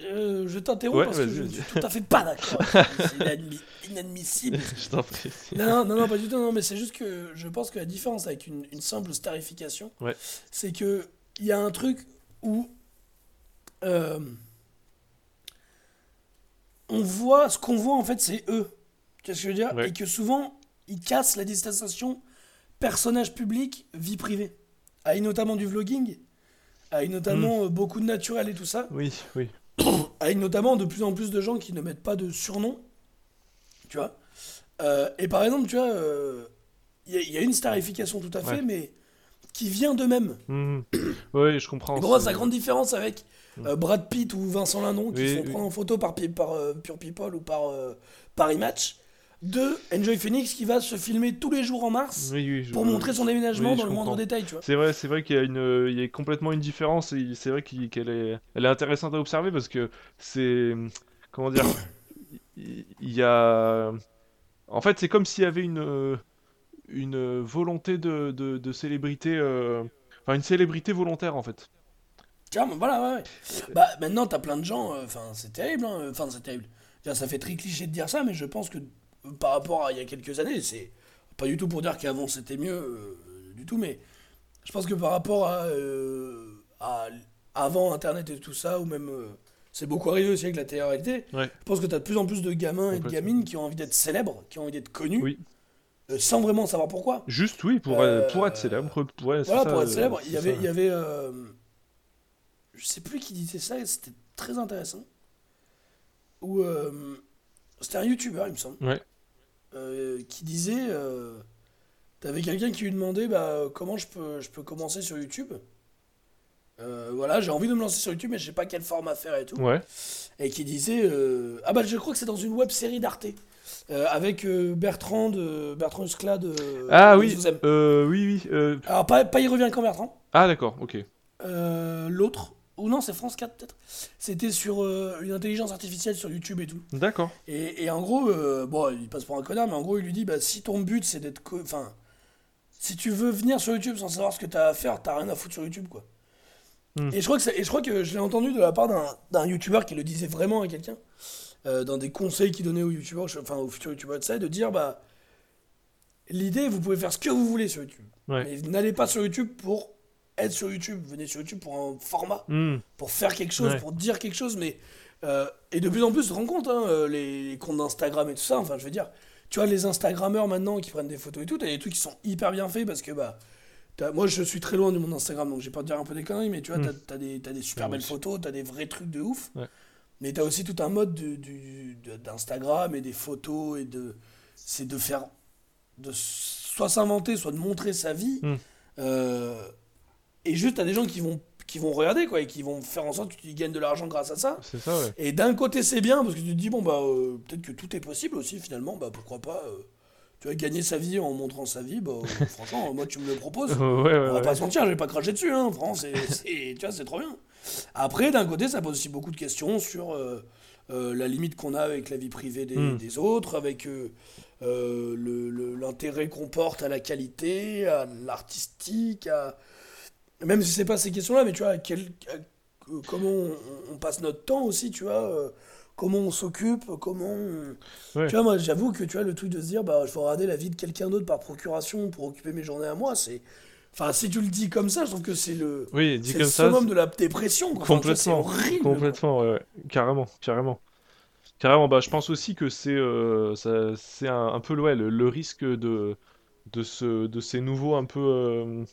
Je t'interromps parce que je ne suis tout à fait pas d'accord. C'est inadmissible. Je t'en prie. Non, pas du tout. Non, mais c'est juste que je pense que la différence avec une simple starification, c'est que il y a un truc où on voit ce qu'on voit en fait, c'est eux. Tu vois ce que je veux dire ? Et que souvent ils cassent la distanciation personnage public vie privée, avec notamment du vlogging, avec notamment beaucoup de naturel et tout ça. Oui. Avec notamment de plus en plus de gens qui ne mettent pas de surnom, tu vois. Et par exemple, tu vois, il y a une starification tout à fait, mais qui vient d'eux-mêmes. Oui, je comprends. En gros, c'est la grande différence avec Brad Pitt ou Vincent Lindon qui font prendre en photo par Pure People ou par iMatch, de Enjoy Phoenix qui va se filmer tous les jours en mars pour montrer son déménagement dans le moindre détail, tu vois. C'est vrai qu'il y a il y a complètement une différence et c'est vrai qu'elle est intéressante à observer parce que c'est... Comment dire ? Il y a... En fait, c'est comme s'il y avait une volonté de célébrité... Enfin, une célébrité volontaire, en fait. Tiens, voilà, ouais. Bah, maintenant, t'as plein de gens... c'est terrible, hein. C'est terrible. Ça fait très cliché de dire ça, mais je pense que par rapport à il y a quelques années, c'est pas du tout pour dire qu'avant c'était mieux du tout, mais je pense que par rapport à avant Internet et tout ça, ou même C'est beaucoup arrivé aussi avec la télé-réalité. Ouais. Je pense que tu as de plus en plus de gamins et de gamines qui ont envie d'être célèbres, qui ont envie d'être connus, sans vraiment savoir pourquoi. Juste, pour être célèbre. Ouais, voilà, pour être célèbre. Il y avait je sais plus qui disait ça, c'était très intéressant. Où, c'était un youtubeur, il me semble, qui disait... T'avais quelqu'un qui lui demandait comment je peux commencer sur YouTube. Voilà, j'ai envie de me lancer sur YouTube, mais je sais pas quel format faire et tout. Ouais. Et qui disait je crois que c'est dans une web série d'Arte avec Bertrand Huskla de. Ah oui. Alors pas il revient quand Bertrand. Ah d'accord, ok. L'autre ou non c'est France 4 peut-être. C'était sur une intelligence artificielle sur YouTube et tout. D'accord. Et en gros il passe pour un connard, mais en gros il lui dit si ton but c'est d'être si tu veux venir sur YouTube sans savoir ce que t'as à faire, t'as rien à foutre sur YouTube, quoi. Mmh. Et je crois que je l'ai entendu de la part d'un YouTuber qui le disait vraiment à quelqu'un, dans des conseils qu'il donnait aux YouTubeurs, aux futurs YouTubeurs de ça, de dire, l'idée, vous pouvez faire ce que vous voulez sur YouTube. Ouais. Mais n'allez pas sur YouTube pour être sur YouTube. Venez sur YouTube pour un format, pour faire quelque chose, pour dire quelque chose. Mais, et de plus en plus, se rend compte, les comptes d'Instagram et tout ça, tu vois, les Instagrammeurs maintenant qui prennent des photos et tout, t'as des trucs qui sont hyper bien faits parce que, moi, je suis très loin du monde Instagram, donc j'ai pas de dire un peu des conneries, mais tu vois, t'as des super belles photos, t'as des vrais trucs de ouf. Ouais. Mais t'as aussi tout un mode d'Instagram et des photos et c'est de faire, de soit s'inventer, soit de montrer sa vie. Mm. Et juste, t'as des gens qui vont regarder, quoi, et qui vont faire en sorte que tu gagnes de l'argent grâce à ça. C'est ça, ouais. Et d'un côté, c'est bien parce que tu te dis, peut-être que tout est possible aussi, finalement, pourquoi pas. Tu vois, gagner sa vie en montrant sa vie, franchement, moi, tu me le proposes. On va pas se mentir, je vais pas cracher dessus, hein, franchement, tu vois, c'est trop bien. Après, d'un côté, ça pose aussi beaucoup de questions sur la limite qu'on a avec la vie privée des autres, avec l'intérêt qu'on porte à la qualité, à l'artistique, même si c'est pas ces questions-là, mais tu vois, comment on passe notre temps aussi, tu vois comment on s'occupe, Tu vois, moi, j'avoue que, tu vois, le truc de se dire, je vais regarder la vie de quelqu'un d'autre par procuration pour occuper mes journées à moi, c'est... Enfin, si tu le dis comme ça, je trouve que c'est le summum de la dépression, quoi. Complètement, enfin, tu vois, c'est horrible. Complètement, ouais. Carrément, je pense aussi que c'est un peu le risque de ces nouveaux, un peu...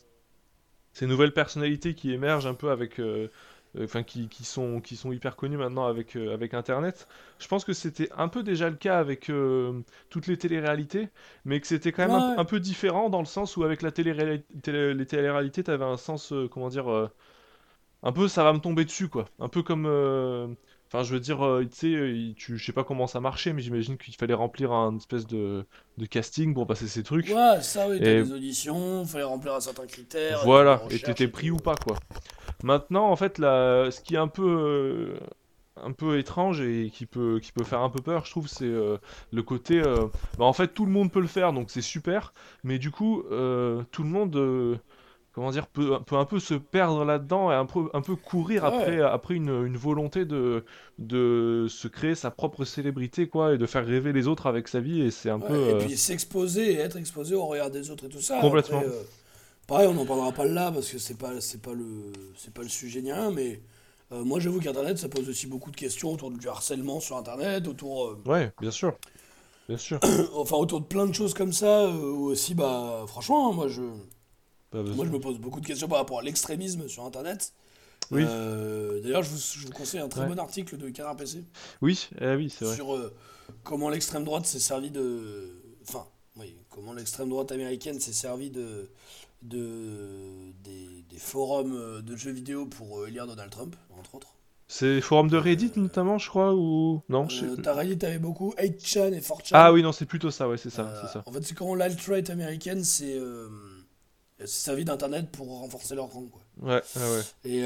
ces nouvelles personnalités qui émergent un peu avec... qui sont hyper connus maintenant avec Internet. Je pense que c'était un peu déjà le cas avec toutes les téléréalités, mais que c'était quand même un peu différent dans le sens où avec les téléréalités, t'avais un sens, un peu ça va me tomber dessus, quoi. Un peu comme... je veux dire, je sais pas comment ça marchait, mais j'imagine qu'il fallait remplir un espèce de casting pour passer ces trucs. Ouais, ça, oui, t'as des auditions, il fallait remplir un certain critère. Voilà, et t'étais pris ou pas, quoi. Maintenant, en fait, ce qui est un peu étrange et qui peut faire un peu peur, je trouve, c'est le côté... en fait, tout le monde peut le faire, donc c'est super, mais du coup, tout le monde... peut un peu se perdre là-dedans et un peu courir après une volonté de se créer sa propre célébrité, quoi, et de faire rêver les autres avec sa vie, et c'est un peu... Et puis s'exposer et être exposé au regard des autres et tout ça. Complètement. Après, pareil, on n'en parlera pas là, parce que c'est pas le sujet ni rien, mais moi j'avoue qu'Internet, ça pose aussi beaucoup de questions autour du harcèlement sur Internet, autour... Ouais, bien sûr. Bien sûr. Autour de plein de choses comme ça, aussi, franchement, moi je... Moi, je me pose beaucoup de questions par rapport à l'extrémisme sur Internet. Oui. D'ailleurs, je vous conseille un très bon article de Canard PC. Oui, c'est vrai. Sur comment l'extrême droite s'est servie de... comment l'extrême droite américaine s'est servie des forums de jeux vidéo pour élire Donald Trump, entre autres. C'est les forums de Reddit, notamment, je crois, ou... Non, t'as Reddit, t'avais beaucoup 8chan et 4chan. Ah oui, non, c'est plutôt ça, ouais, c'est ça. En fait, c'est quand l'alt-right américaine, c'est... servi d'Internet pour renforcer leur rang, quoi. Ouais. Et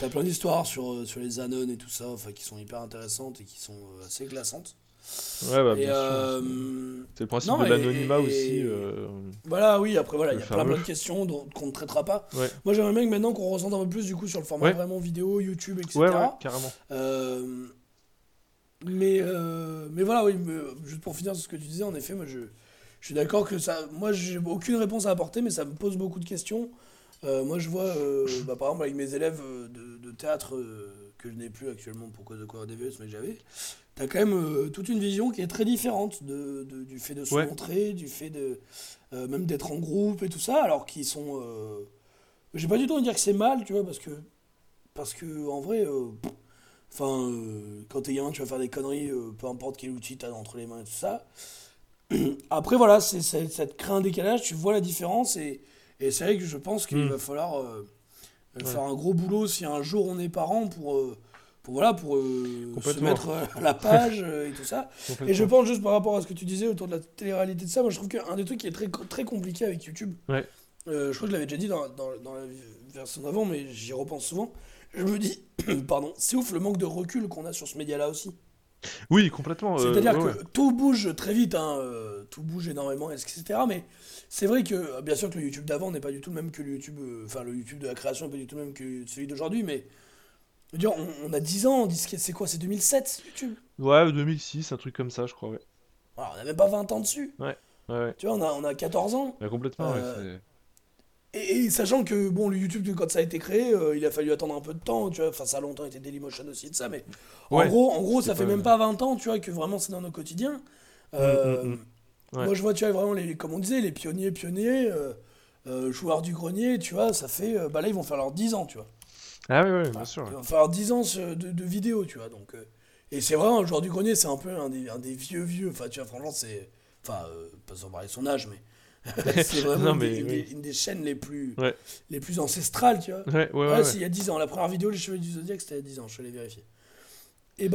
t'as plein d'histoires sur les Anon et tout ça, qui sont hyper intéressantes et qui sont assez glaçantes. Ouais, bien sûr. C'est le principe de l'anonymat aussi. Voilà, oui, après, il y a plein de questions qu'on ne traitera pas. Ouais. Moi, j'aimerais bien que maintenant qu'on ressente un peu plus, du coup, sur le format vraiment vidéo, YouTube, etc. Ouais, carrément. Mais voilà, oui, juste pour finir sur ce que tu disais, en effet, moi, je suis d'accord que ça... Moi, j'ai aucune réponse à apporter, mais ça me pose beaucoup de questions. Moi, je vois, par exemple, avec mes élèves de théâtre que je n'ai plus actuellement pour cause de quoi des virus, mais que j'avais, t'as quand même toute une vision qui est très différente du fait de se montrer, du fait de même d'être en groupe et tout ça, alors qu'ils sont... j'ai pas du tout envie de dire que c'est mal, tu vois, parce que en vrai, quand t'es gamin, tu vas faire des conneries, peu importe quel outil t'as entre les mains et tout ça. Après, voilà, ça te crée un décalage, tu vois la différence, et c'est vrai que je pense qu'il va falloir faire un gros boulot si un jour on est parent pour se mettre à la page et tout ça. Et je pense, juste par rapport à ce que tu disais autour de la télé-réalité de ça, moi je trouve qu'un des trucs qui est très, très compliqué avec YouTube, je crois que je l'avais déjà dit dans la version d'avant, mais j'y repense souvent, je me dis, pardon, c'est ouf le manque de recul qu'on a sur ce média-là aussi. Oui, complètement. C'est-à-dire que tout bouge très vite, tout bouge énormément, etc. Mais c'est vrai que, bien sûr que le YouTube d'avant n'est pas du tout le même que le YouTube... Enfin, le YouTube de la création n'est pas du tout le même que celui d'aujourd'hui, mais... Dire, on a 10 ans, on dit c'est quoi, c'est 2007, YouTube ? Ouais, 2006, un truc comme ça, je crois, ouais. Alors, on n'a même pas 20 ans dessus. Ouais. Tu vois, on a 14 ans. Ouais, complètement, ouais. Et sachant que, bon, le YouTube, quand ça a été créé, il a fallu attendre un peu de temps, tu vois, enfin, ça a longtemps été Dailymotion aussi de ça, mais en gros ça fait même pas 20 ans, tu vois, que vraiment c'est dans nos quotidiens. Ouais. Moi, je vois, tu vois, vraiment, comme on disait, les pionniers, joueurs du grenier, tu vois, ça fait, là, ils vont faire leurs 10 ans, tu vois. Ah oui, bien sûr. Ils vont faire leurs 10 ans de vidéos, tu vois, donc... et c'est vrai, joueur du grenier, c'est un peu un des vieux, enfin, tu vois, franchement, c'est... Enfin, pas sans parler de son âge, mais... c'est vraiment une des chaînes les plus ancestrales, tu vois. Ouais, c'est il y a 10 ans. La première vidéo, les cheveux du Zodiac, c'était il y a 10 ans, je suis allé vérifier. Et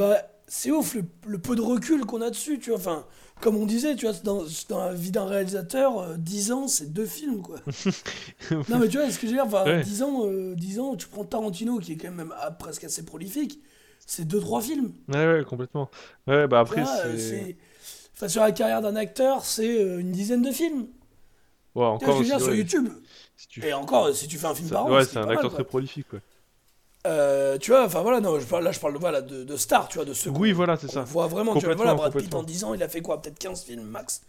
c'est ouf le peu de recul qu'on a dessus, tu vois. Enfin, comme on disait, tu vois, dans la vie d'un réalisateur, 10 ans, c'est 2 films, quoi. Non, mais tu vois, ce que je veux dire, 10 ans, tu prends Tarantino, qui est quand même presque assez prolifique, c'est 2-3 films. Ouais, complètement. Ouais, après, là, c'est... Enfin, sur la carrière d'un acteur, c'est une dizaine de films. Ouais, encore aussi, sur YouTube. Et encore, si tu fais un film par an, c'est un acteur très prolifique, quoi. Tu vois, enfin voilà, non, je parle de stars, tu vois, de ceux qu'on voit vraiment. Tu vois, voilà, Brad Pitt en 10 ans, il a fait quoi, peut-être 15 films max.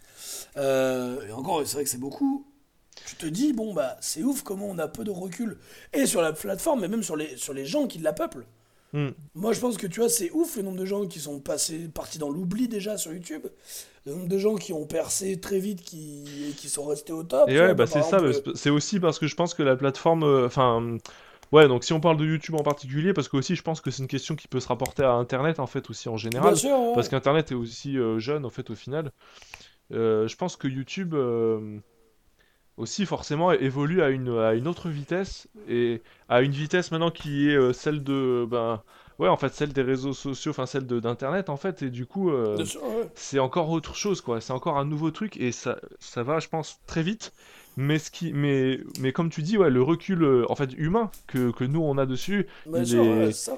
Et encore, c'est vrai que c'est beaucoup. Tu te dis, bon, c'est ouf comment on a peu de recul. Et sur la plateforme, mais même sur les gens qui la peuplent. Moi, je pense que, tu vois, c'est ouf le nombre de gens qui sont partis dans l'oubli déjà sur YouTube, le nombre de gens qui ont percé très vite qui sont restés au top. Et ouais, c'est exemple, ça, c'est aussi parce que je pense que la plateforme... ouais, donc si on parle de YouTube en particulier, parce que aussi je pense que c'est une question qui peut se rapporter à Internet, en fait, aussi en général. Bien sûr, ouais. Parce qu'Internet est aussi jeune, en fait, au final. Je pense que YouTube... aussi forcément évolue à une autre vitesse, et à une vitesse maintenant qui est celle de celle des réseaux sociaux, enfin celle d'internet, en fait, et du coup c'est encore autre chose, quoi, c'est encore un nouveau truc, et ça va, je pense, très vite, mais comme tu dis, le recul en fait humain que nous on a dessus,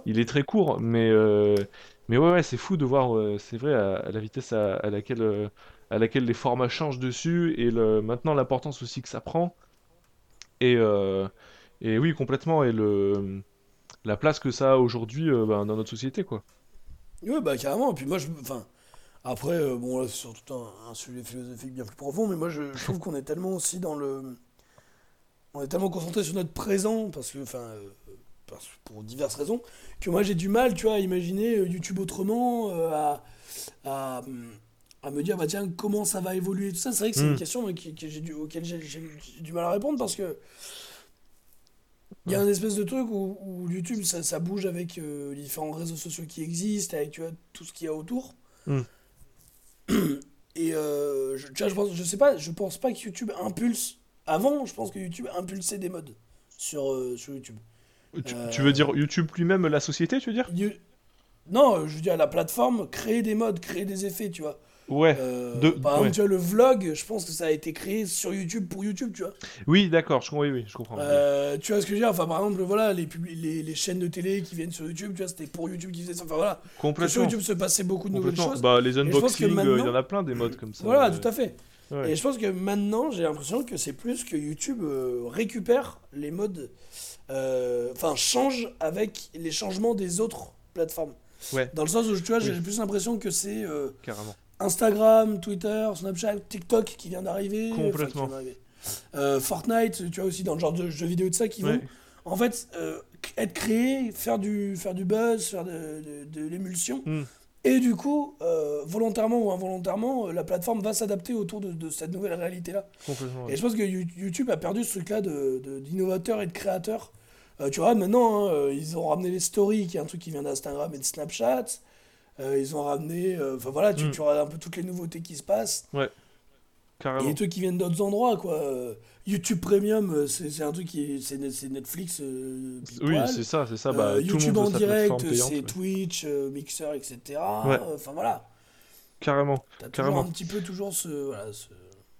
il est très court, mais c'est fou de voir c'est vrai à la vitesse à laquelle les formats changent dessus, et maintenant l'importance aussi que ça prend, et oui, complètement, et la place que ça a aujourd'hui dans notre société, quoi. Oui, carrément, et puis moi, après, là, c'est surtout un sujet philosophique bien plus profond, mais moi, je trouve qu'on est tellement aussi on est tellement concentré sur notre présent, parce que pour diverses raisons, que moi, j'ai du mal, tu vois, à imaginer YouTube autrement, à me dire, tiens, comment ça va évoluer, tout ça. C'est vrai que c'est une question auquel j'ai du mal à répondre, parce que il y a un espèce de truc où YouTube, ça bouge avec les différents réseaux sociaux qui existent, avec, tu vois, tout ce qu'il y a autour. Et je pense pas que YouTube impulse. Avant, je pense que YouTube impulsait des modes sur YouTube. Tu veux dire YouTube lui-même, la société, tu veux dire? Non, je veux dire, la plateforme créer des modes, créer des effets, tu vois. Ouais. Par exemple, tu vois, le vlog, je pense que ça a été créé sur YouTube pour YouTube, tu vois. Oui, d'accord, je comprends. Tu vois ce que je veux dire ? Enfin, par exemple, voilà, les chaînes de télé qui viennent sur YouTube, tu vois, c'était pour YouTube qui faisaient ça. Enfin, voilà. Complètement. Sur YouTube se passait beaucoup de nouvelles choses. Les unboxings, il y en a plein, des modes comme ça. Voilà, tout à fait. Ouais. Et je pense que maintenant, j'ai l'impression que c'est plus que YouTube récupère les modes, change avec les changements des autres plateformes. Ouais. Dans le sens où, tu vois, j'ai plus l'impression que c'est... Instagram, Twitter, Snapchat, TikTok qui vient d'arriver. Complètement. Fortnite, tu vois, aussi dans le genre de jeux vidéo de ça, qui vont... En fait, être créé, faire du buzz, faire de l'émulsion. Mm. Et du coup, volontairement ou involontairement, la plateforme va s'adapter autour de cette nouvelle réalité-là. Et je pense que YouTube a perdu ce truc-là d'innovateurs et de créateurs. Tu vois, maintenant, ils ont ramené les stories, qui est un truc qui vient d'Instagram et de Snapchat. Ils ont ramené... Enfin, voilà, tu regardes un peu toutes les nouveautés qui se passent. Ouais, carrément. Et les trucs qui viennent d'autres endroits, quoi. YouTube Premium, c'est un truc qui... C'est Netflix... oui, c'est ça. Bah, YouTube tout le monde en direct, payante, c'est ouais. Twitch, Mixer, etc. Ouais. Enfin, voilà. Carrément. T'as toujours un petit peu ce...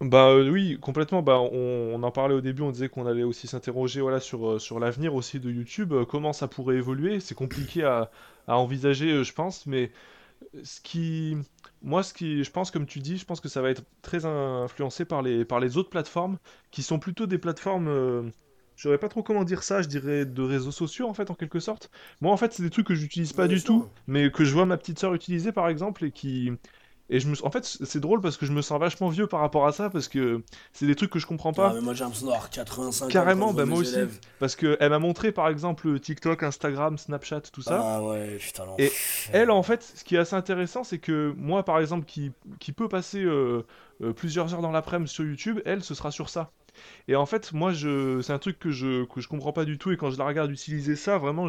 Bah oui, complètement. Bah, on en parlait au début, on disait qu'on allait aussi s'interroger sur l'avenir aussi de YouTube, comment ça pourrait évoluer. C'est compliqué à envisager, je pense, mais je pense, comme tu dis, je pense que ça va être très influencé par les autres plateformes, qui sont plutôt des plateformes... je saurais pas trop comment dire ça, je dirais de réseaux sociaux, en fait, en quelque sorte. Moi, en fait, c'est des trucs que j'utilise pas du tout, mais que je vois ma petite sœur utiliser, par exemple, et qui... Et en fait, c'est drôle parce que je me sens vachement vieux par rapport à ça, parce que c'est des trucs que je comprends pas. Ah, mais moi j'ai l'impression d'avoir 85 ans. Carrément, bah moi aussi. Élèves. Parce qu'elle m'a montré par exemple TikTok, Instagram, Snapchat, tout ça. Ah ouais, putain. Et elle, en fait, ce qui est assez intéressant, c'est que moi par exemple, qui peut passer plusieurs heures dans l'après-midi sur YouTube, elle, ce sera sur ça. Et en fait, moi, c'est un truc que je comprends pas du tout, et quand je la regarde utiliser ça, vraiment,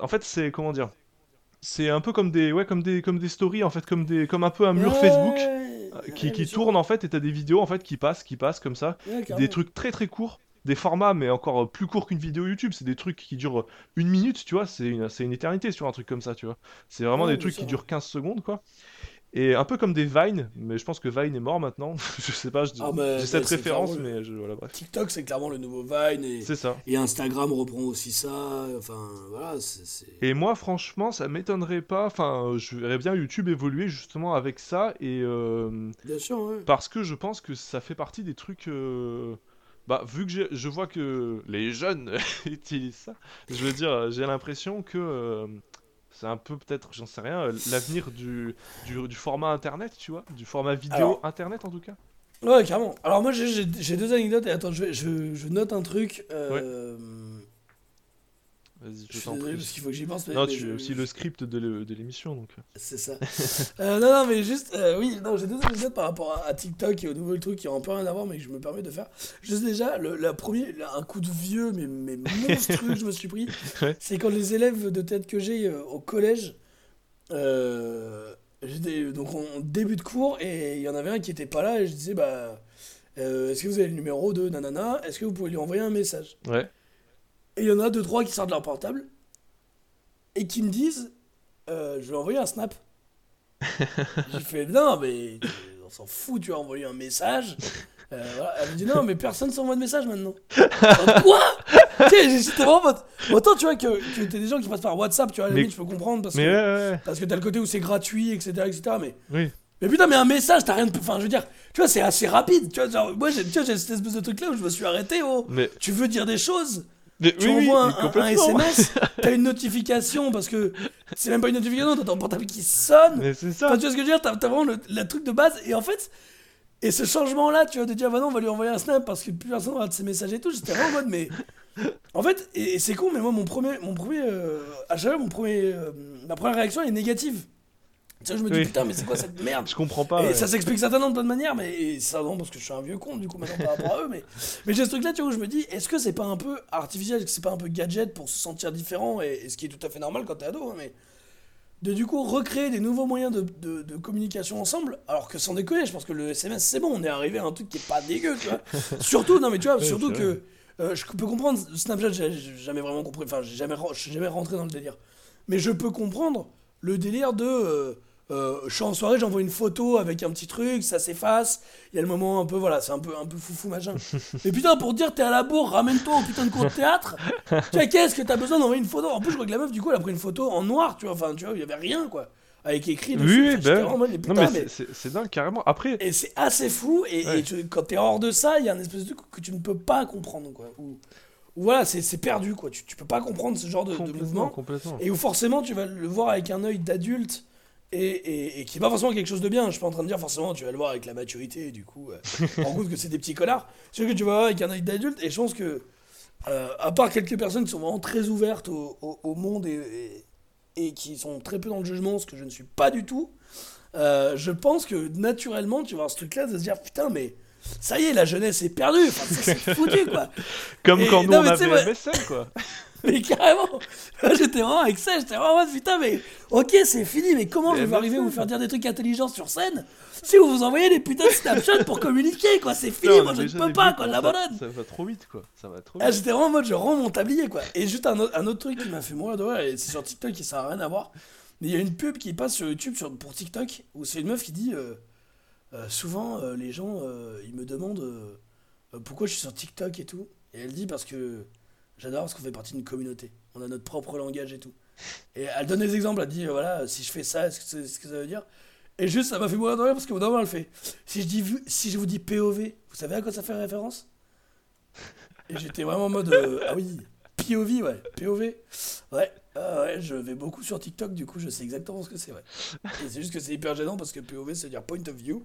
en fait, c'est comment dire. C'est un peu comme des stories en fait, comme un peu un mur Facebook qui tourne en fait, et t'as des vidéos en fait qui passent comme ça, des trucs très très courts, des formats mais encore plus courts qu'une vidéo YouTube, c'est des trucs qui durent 1 minute, tu vois, c'est une éternité sur un truc comme ça, tu vois. C'est vraiment des trucs qui durent 15 secondes quoi. Et un peu comme des Vine, mais je pense que Vine est mort maintenant. Je sais pas, j'ai cette référence, mais voilà, bref. TikTok, c'est clairement le nouveau Vine. C'est ça. Et Instagram reprend aussi ça. Enfin, voilà. Et moi, franchement, ça m'étonnerait pas. Enfin, je verrais bien YouTube évoluer justement avec ça. Et, bien sûr, ouais. Parce que je pense que ça fait partie des trucs. Bah, vu que je vois que les jeunes utilisent ça, je veux dire, j'ai l'impression que. C'est un peu peut-être, j'en sais rien, l'avenir du format internet, tu vois, du format vidéo. Alors, internet en tout cas. Ouais, carrément. Alors moi j'ai 2 anecdotes, et attends, je note un truc. Ouais. Vas-y, je t'en prie. Parce qu'il faut que j'y pense. Non, tu as aussi le script de l'émission, donc. C'est ça. Non, mais juste, j'ai 2 anecdotes par rapport à TikTok et au nouveau truc qui n'ont pas rien à voir, mais que je me permets de faire. Juste déjà, un coup de vieux, mais monstrueux que je me suis pris, c'est quand les élèves de tête que j'ai au collège, donc en début de cours, et il y en avait un qui n'était pas là, et je disais, est-ce que vous avez le numéro de nanana, est-ce que vous pouvez lui envoyer un message ? Ouais. Et il y en a 2-3 qui sortent leur portable et qui me disent je vais envoyer un snap. J'ai fait non, mais on s'en fout, tu as envoyé un message. Voilà. Elle me dit non, mais personne s'envoie de message maintenant. Quoi ? J'étais vraiment autant tu vois que t'es des gens qui passent par WhatsApp, tu vois, à la limite je peux comprendre parce que t'as le côté où c'est gratuit, etc. Mais oui. Mais putain, mais un message, t'as rien de... Enfin, je veux dire, tu vois, c'est assez rapide. Tu vois, genre, moi, j'ai cette espèce de truc là où je me suis arrêté. Oh, mais... tu veux dire des choses? Tu envoies un SMS, t'as une notification, parce que c'est même pas une notification, t'as ton portable qui sonne. Mais c'est ça. Enfin, tu vois ce que je veux dire, t'as vraiment le truc de base, et en fait, et ce changement-là, tu vas te dire, bah non, on va lui envoyer un snap parce que plus personne regarde ses messages et tout, j'étais vraiment en mode, mais... En fait, et c'est con, mais moi, ma première réaction, elle est négative. Tu sais, je me dis, putain, mais c'est quoi cette merde ? Je comprends pas. Et ça s'explique certainement de plein de manières, mais ça, non, parce que je suis un vieux con, du coup, maintenant, par rapport à eux, mais j'ai ce truc-là, tu vois, où je me dis, est-ce que c'est pas un peu artificiel, est-ce que c'est pas un peu gadget pour se sentir différent, et ce qui est tout à fait normal quand t'es ado, hein, mais de, du coup, recréer des nouveaux moyens de communication ensemble, alors que sans déconner, je pense que le SMS, c'est bon, on est arrivé à un truc qui est pas dégueu, tu vois. surtout que je peux comprendre, Snapchat, j'ai jamais vraiment compris, enfin, je suis jamais rentré dans le délire, mais je peux comprendre le délire de je suis en soirée, j'envoie une photo avec un petit truc, ça s'efface, il y a le moment un peu, voilà, c'est un peu foufou machin. Mais putain, pour te dire, t'es à la bourre, ramène-toi au putain de cours de théâtre. Tu vois, qu'est-ce que t'as besoin d'envoyer une photo ? En plus, je crois que la meuf, du coup, elle a pris une photo en noir, tu vois, enfin, tu vois, il y avait rien, quoi. Avec écrit dessus, c'est dingue, carrément. Après... Et c'est assez fou, et quand t'es hors de ça, il y a un espèce de truc que tu ne peux pas comprendre, quoi. Voilà, c'est perdu, quoi. Tu peux pas comprendre ce genre de mouvement. Et où forcément, tu vas le voir avec un œil d'adulte, et qui est pas forcément quelque chose de bien. Je suis pas en train de dire forcément tu vas le voir avec la maturité, et du coup, en compte que c'est des petits connards. C'est que tu vas voir avec un œil d'adulte, et je pense que à part quelques personnes qui sont vraiment très ouvertes au monde et qui sont très peu dans le jugement, ce que je ne suis pas du tout, je pense que naturellement, tu vas voir ce truc-là, de se dire, putain, mais ça y est, la jeunesse est perdue, enfin, ça, c'est foutu, quoi. Comme et, quand nous, on avait un MSN, quoi. Mais carrément, j'étais vraiment avec ça, j'étais vraiment en mode, putain, mais ok, c'est fini, mais comment je vais arriver à vous faire dire des trucs intelligents sur scène si vous vous envoyez des putains de Snapchat pour communiquer, quoi, c'est fini, non, moi je ne peux pas, quoi, l'abandonne. Ça va trop vite, quoi, ça va trop vite. Ah, j'étais vraiment en mode, je rends mon tablier, quoi. Et juste un autre truc qui m'a fait mourir de rire, et c'est sur TikTok et ça n'a rien à voir, mais il y a une pub qui passe sur YouTube pour TikTok, où c'est une meuf qui dit, souvent, les gens, ils me demandent pourquoi je suis sur TikTok et tout, et elle dit parce que... J'adore parce qu'on fait partie d'une communauté. On a notre propre langage et tout. Et elle donne des exemples. Elle dit voilà, si je fais ça, est-ce que ça veut dire ? Et juste, ça m'a fait mourir de rire parce qu'au bout d'un moment, elle fait si je vous dis POV, vous savez à quoi ça fait référence ? Et j'étais vraiment en mode ah oui, POV, ouais, POV. Ouais, ouais, je vais beaucoup sur TikTok, du coup, je sais exactement ce que c'est, ouais. Et c'est juste que c'est hyper gênant parce que POV, ça veut dire point of view,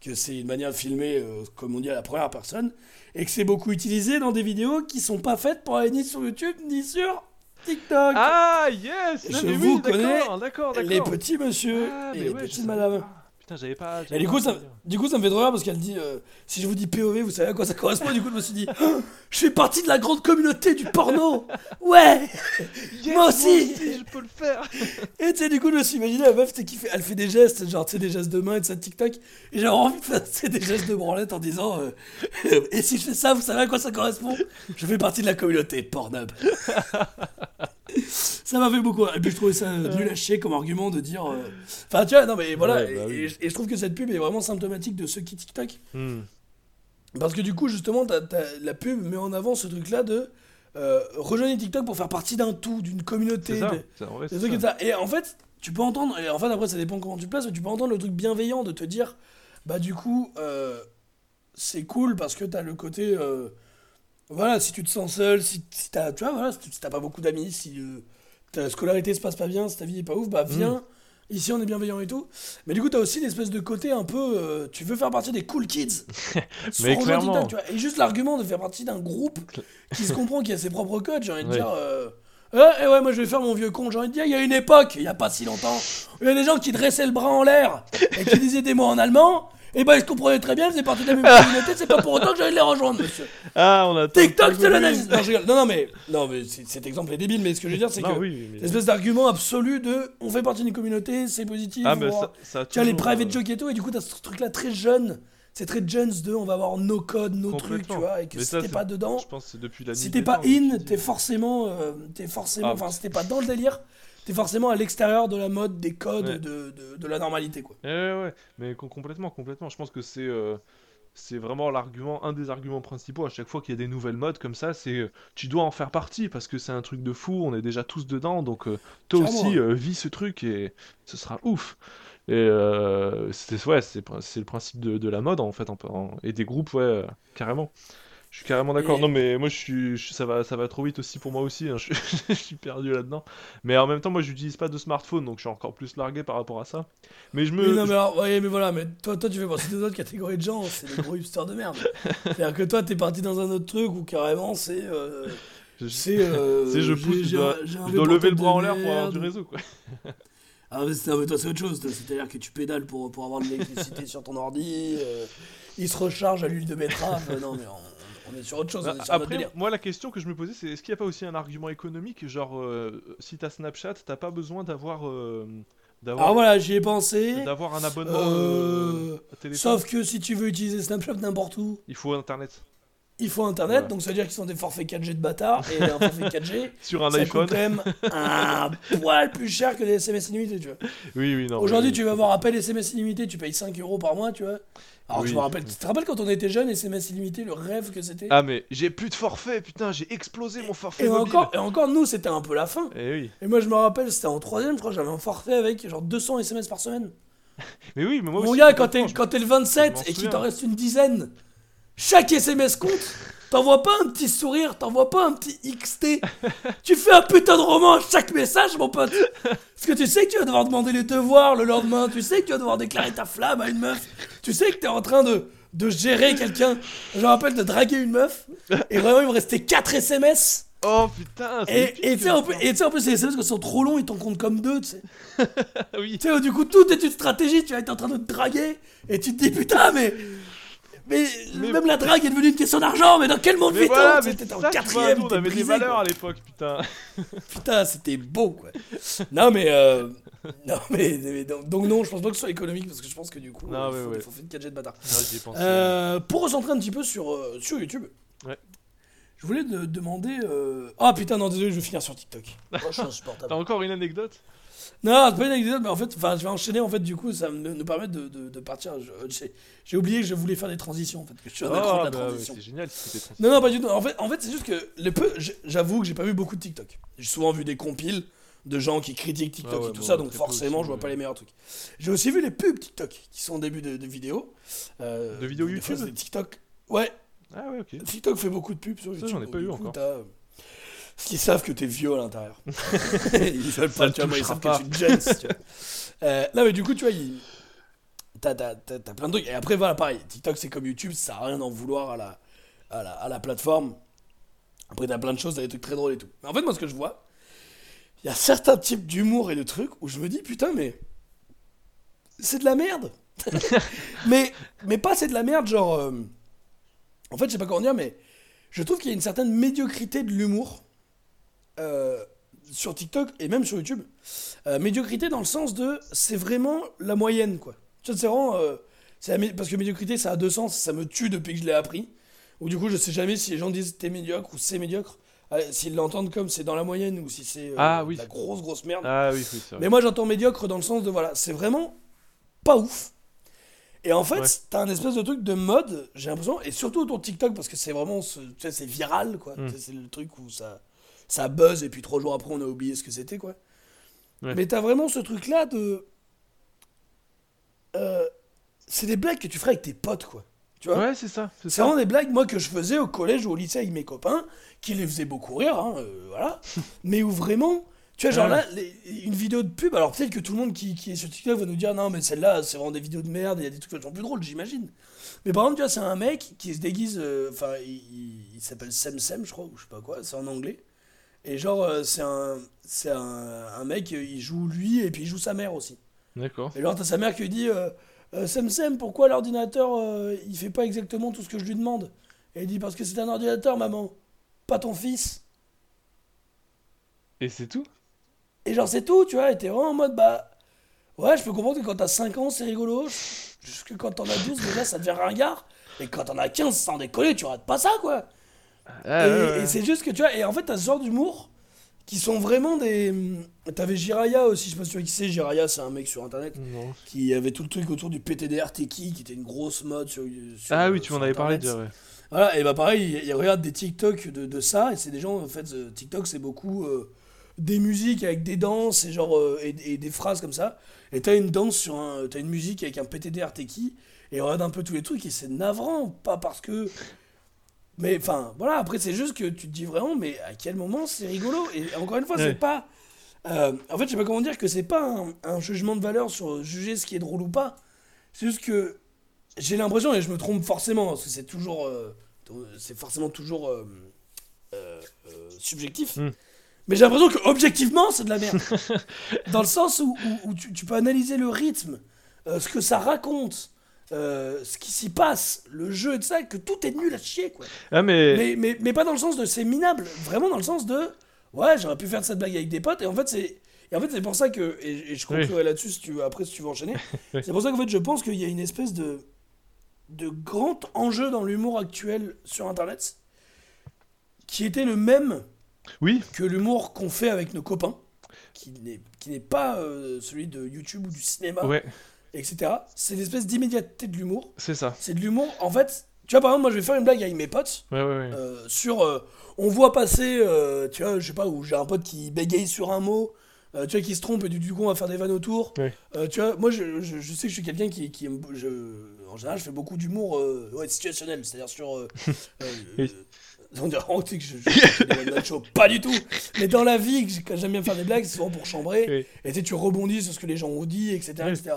que c'est une manière de filmer, comme on dit, à la première personne. Et que c'est beaucoup utilisé dans des vidéos qui sont pas faites pour aller ni sur YouTube ni sur TikTok. Ah yes, non, je mais vous oui, connais d'accord. Les petits monsieur et les petites madame. Putain, j'avais pas. Et du coup, ça me fait trop rire parce qu'elle dit si je vous dis POV, vous savez à quoi ça correspond. Du coup, je me suis dit je fais partie de la grande communauté du porno. Ouais, yes, moi aussi, je peux le faire. Et tu sais, du coup, je me suis imaginé la meuf qui fait, elle fait des gestes, genre tu sais, des gestes de main et de ça TikTok. Et j'avais envie de faire des gestes de branlette en disant et si je fais ça, vous savez à quoi ça correspond. Je fais partie de la communauté Pornhub. Ça m'a fait beaucoup. Et puis je trouvais ça nul à chier comme argument de dire. Enfin, tu vois, non, mais voilà. Ouais, bah, oui. Et je trouve que cette pub est vraiment symptomatique de ceux qui TikTok. Mm. Parce que du coup, justement, la pub met en avant ce truc-là de rejoignez TikTok pour faire partie d'un tout, d'une communauté. C'est ça. Et en fait, tu peux entendre. Et en fait, après, ça dépend comment tu places. Mais tu peux entendre le truc bienveillant de te dire bah, du coup, c'est cool parce que t'as le côté. Voilà, si tu te sens seul, si t'as, tu vois, voilà, si t'as pas beaucoup d'amis, si ta scolarité se passe pas bien, si ta vie est pas ouf, bah viens, ici on est bienveillant et tout. Mais du coup, t'as aussi une espèce de côté un peu, tu veux faire partie des cool kids. Mais clairement. TikTok, tu vois. Et juste l'argument de faire partie d'un groupe qui se comprend, qui a ses propres codes, j'ai envie de dire... Eh ouais, moi je vais faire mon vieux con, j'ai envie de dire, il y a une époque, il y a pas si longtemps, il y a des gens qui dressaient le bras en l'air et qui disaient des mots en allemand... Eh ben, ils se comprenaient très bien, ils faisaient partie de la même communauté, c'est pas pour autant que j'allais les rejoindre, monsieur. Ah, on a TikTok, c'est le nazisme. Non, je rigole. Non, mais cet exemple est débile, mais ce que je veux dire, c'est que l'espèce d'argument absolu de on fait partie d'une communauté, c'est positif, tu as les private jokes et tout, et du coup, t'as ce truc-là très jeune. C'est très Jones 2, on va avoir nos codes, nos trucs, tu vois, et que mais si ça, t'es pas dedans, je pense que c'est depuis la si t'es pas in, t'es forcément, enfin, si t'es pas dans le délire. T'es forcément à l'extérieur de la mode, des codes, de la normalité, quoi. Ouais, mais complètement. Je pense que c'est vraiment l'argument, un des arguments principaux. À chaque fois qu'il y a des nouvelles modes comme ça, c'est tu dois en faire partie parce que c'est un truc de fou. On est déjà tous dedans, donc toi aussi vis ce truc et ce sera ouf. Et c'est le principe de la mode en fait, et des groupes, carrément. Je suis carrément d'accord. Non, mais moi, ça va trop vite aussi pour moi aussi. Hein. Je suis perdu là-dedans. Mais en même temps, moi, j'utilise pas de smartphone, donc je suis encore plus largué par rapport à ça. Mais je me. Mais non, mais alors, ouais, mais voilà. Mais toi, tu fais partie des autres catégories de gens. C'est des gros hipsters de merde. C'est-à-dire que toi, t'es parti dans un autre truc où carrément, c'est. Je pousse. Je dois lever le bras en l'air pour avoir du réseau, quoi. Ah mais toi c'est autre chose, c'est-à-dire que tu pédales pour avoir de l'électricité sur ton ordi, il se recharge à l'huile de betterave, non mais on est sur autre chose, on est sur notre délire. Après, moi la question que je me posais c'est est-ce qu'il n'y a pas aussi un argument économique, genre si t'as Snapchat, t'as pas besoin d'avoir ah voilà, j'y ai pensé. D'avoir un abonnement à téléphone. Sauf que si tu veux utiliser Snapchat n'importe où. Il faut Internet, voilà. Donc ça veut dire qu'ils sont des forfaits 4G de bâtards, et un forfait 4G, sur un ça iPhone. Coûte quand même un poil plus cher que des SMS illimités, tu vois. Oui, non. Aujourd'hui, tu vas avoir appel SMS illimité, tu payes 5€ par mois, tu vois. Alors, je me rappelle, tu te rappelles quand on était jeune, SMS illimité, le rêve que c'était ? Ah, mais j'ai plus de forfait, putain, j'ai explosé mon forfait mobile. Et encore, nous, c'était un peu la fin. Et moi, je me rappelle, c'était en 3ème, je crois, j'avais un forfait avec genre 200 SMS par semaine. Mais oui, mais moi aussi. Mon gars, quand t'es le 27 et qu'il t'en reste une dizaine... Chaque SMS compte, t'envoies pas un petit sourire, t'envoies pas un petit XT. Tu fais un putain de roman à chaque message, mon pote. Parce que tu sais que tu vas devoir demander les devoirs le lendemain, tu sais que tu vas devoir déclarer ta flamme à une meuf, tu sais que t'es en train de de gérer quelqu'un. Je me rappelle de draguer une meuf, et vraiment il me restait 4 SMS. Oh putain, c'est et tu sais, en plus, les SMS qui sont trop longs, ils t'en comptent comme 2, tu sais. Oui. Tu sais, du coup, tout est une stratégie. Tu es en train de te draguer, et tu te dis putain, mais même la drague est devenue une question d'argent, mais dans quel monde vit-on? Voilà, t'étais en quatrième, on avait des valeurs à l'époque, putain. Putain, c'était beau, quoi. Non, mais... donc non, je pense pas que ce soit économique, parce que je pense que du coup, il faut faire une 4G de bâtard. Ouais, pour recentrer un petit peu sur YouTube, ouais. Je voulais te demander... Ah putain, non, désolé, je vais finir sur TikTok. Moi, je suis insupportable. T'as encore une anecdote? Non, c'est pas une anecdote, mais en fait, je vais enchaîner, en fait, du coup, ça va nous permettre de partir. J'ai oublié que je voulais faire des transitions, en fait, que je suis un accro de la transition. C'est génial si c'était transition. Non, pas du tout. En fait c'est juste que j'avoue que j'ai pas vu beaucoup de TikTok. J'ai souvent vu des compiles de gens qui critiquent TikTok et tout ça, donc forcément, je vois pas les meilleurs trucs. J'ai aussi vu les pubs TikTok, qui sont au début de vidéos. De vidéos YouTube fois, TikTok, ouais. Ah ouais, ok. TikTok fait beaucoup de pubs sur YouTube. Ça, j'en ai pas eu encore. Ils savent que t'es vieux à l'intérieur. Ils veulent pas, tu vois, ils savent que tu jeans, tu vois. Non, mais du coup, tu vois, t'as plein de trucs. Et après, voilà, pareil, TikTok, c'est comme YouTube, ça a rien d'en vouloir à la plateforme. Après, t'as plein de choses, t'as des trucs très drôles et tout. Mais en fait, moi, ce que je vois, il y a certains types d'humour et de trucs où je me dis, putain, mais c'est de la merde. mais pas c'est de la merde, genre... En fait, je sais pas comment dire, mais je trouve qu'il y a une certaine médiocrité de l'humour. Sur TikTok et même sur YouTube, médiocrité dans le sens de c'est vraiment la moyenne, quoi. Tu sais, c'est vraiment parce que médiocrité, ça a deux sens, ça me tue depuis que je l'ai appris, ou du coup je sais jamais si les gens disent t'es médiocre ou c'est médiocre, s'ils l'entendent comme c'est dans la moyenne ou si c'est la grosse merde. Oui, mais moi j'entends médiocre dans le sens de voilà, c'est vraiment pas ouf. Et en fait, t'as un espèce de truc de mode, j'ai l'impression, et surtout autour de TikTok, parce que c'est vraiment tu sais, c'est viral, quoi. C'est le truc où ça buzz et puis 3 jours après on a oublié ce que c'était, quoi. Ouais. Mais t'as vraiment ce truc là de c'est des blagues que tu ferais avec tes potes, quoi, tu vois. Ouais, c'est ça, c'est vraiment des blagues, moi, que je faisais au collège ou au lycée avec mes copains, qui les faisaient beaucoup rire, hein, voilà. Mais où vraiment, tu vois, genre là, une vidéo de pub, alors peut-être que tout le monde qui est sur TikTok va nous dire non mais celle-là c'est vraiment des vidéos de merde, il y a des trucs vachement plus drôles, j'imagine. Mais par exemple, tu vois, c'est un mec qui se déguise, enfin il s'appelle Sem, je crois, ou je sais pas quoi, c'est en anglais. Et genre, c'est un mec, il joue lui et puis il joue sa mère aussi. D'accord. Et genre, t'as sa mère qui lui dit Sem, pourquoi l'ordinateur il fait pas exactement tout ce que je lui demande? Et il dit parce que c'est un ordinateur, maman, pas ton fils. Et c'est tout? Et genre, c'est tout, tu vois. Et t'es vraiment en mode ouais, je peux comprendre que quand t'as 5 ans, c'est rigolo. Jusque quand t'en as 12, déjà, ça devient ringard. Et quand t'en as 15, sans décoller, tu rates pas ça, quoi. Et c'est juste que tu vois, et en fait t'as ce genre d'humour qui sont vraiment des... T'avais Jiraya aussi, je sais pas si tu vois qui c'est. Jiraya, c'est un mec sur internet qui avait tout le truc autour du PTDRTK, qui était une grosse mode sur Ah oui, tu m'en avais parlé déjà, ouais. Voilà, et bah pareil, il regarde des TikTok de ça, et c'est des gens, en fait, TikTok c'est beaucoup des musiques avec des danses et genre et des phrases comme ça, et t'as une danse sur t'as une musique avec un PTDRTK, et on regarde un peu tous les trucs, et c'est navrant, pas parce que... Mais enfin, voilà, après c'est juste que tu te dis vraiment, mais à quel moment c'est rigolo? Et encore une fois, c'est pas... en fait, je sais pas comment dire que c'est pas un jugement de valeur sur juger ce qui est drôle ou pas. C'est juste que j'ai l'impression, et je me trompe forcément, parce que c'est forcément toujours subjectif. Mais j'ai l'impression que objectivement, c'est de la merde. Dans le sens où tu peux analyser le rythme, ce que ça raconte, ce qui s'y passe, le jeu et tout ça, que tout est nul à chier, quoi. Ah, mais pas dans le sens de c'est minable, vraiment dans le sens de ouais, j'aurais pu faire cette blague avec des potes, et en fait c'est pour ça que, et je conclurai là-dessus si tu veux enchaîner. C'est pour ça qu'en fait je pense qu'il y a une espèce de grand enjeu dans l'humour actuel sur internet qui était le même que l'humour qu'on fait avec nos copains, qui n'est pas celui de YouTube ou du cinéma, etc. C'est une espèce d'immédiateté de l'humour. C'est ça. C'est de l'humour, en fait. Tu vois, par exemple, moi, je vais faire une blague avec mes potes. Sur... on voit passer... tu vois, je sais pas, où j'ai un pote qui bégaye sur un mot, tu vois, qui se trompe, et du coup, on va faire des vannes autour. Ouais. Tu vois, moi, je sais que je suis quelqu'un qui aime... En général, je fais beaucoup d'humour situationnel, c'est-à-dire sur... On dirait que je pas du tout. Mais dans la vie, quand j'aime bien faire des blagues, c'est souvent pour chambrer. Oui. Et tu sais, tu rebondis sur ce que les gens ont dit, etc. Oui. etc.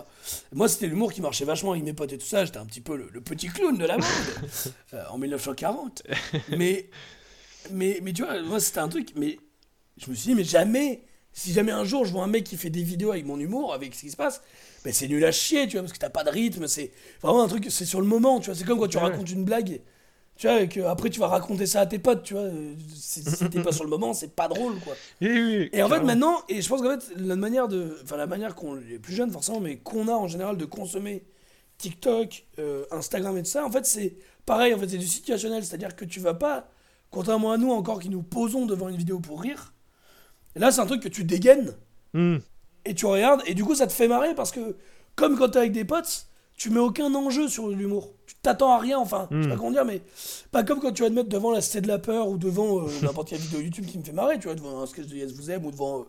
Moi, c'était l'humour qui marchait vachement avec mes potes et tout ça. J'étais un petit peu le petit clown de la mode en 1940. Mais tu vois, moi, c'était un truc. Mais je me suis dit, mais jamais, si jamais un jour je vois un mec qui fait des vidéos avec mon humour, avec ce qui se passe, ben c'est nul à chier, tu vois, parce que t'as pas de rythme. C'est vraiment un truc, c'est sur le moment, tu vois. C'est comme quand tu racontes une blague. Tu vois, et que après tu vas raconter ça à tes potes, tu vois. Si t'es pas sur le moment, c'est pas drôle, quoi. Oui, et en fait, maintenant, et je pense qu'en fait, la manière qu'on est plus jeune, forcément, mais qu'on a en général de consommer TikTok, Instagram et tout ça, en fait, c'est pareil, en fait, c'est du situationnel. C'est-à-dire que tu vas pas, contrairement à nous encore qui nous posons devant une vidéo pour rire, là, c'est un truc que tu dégaines et tu regardes, et du coup, ça te fait marrer parce que, comme quand t'es avec des potes, tu mets aucun enjeu sur l'humour. Tu t'attends à rien, enfin, je sais pas comment dire, mais pas comme quand tu vas te mettre devant la Cité de la Peur ou devant n'importe quelle vidéo YouTube qui me fait marrer, tu vois, devant un sketch de Yes Vous Aime ou devant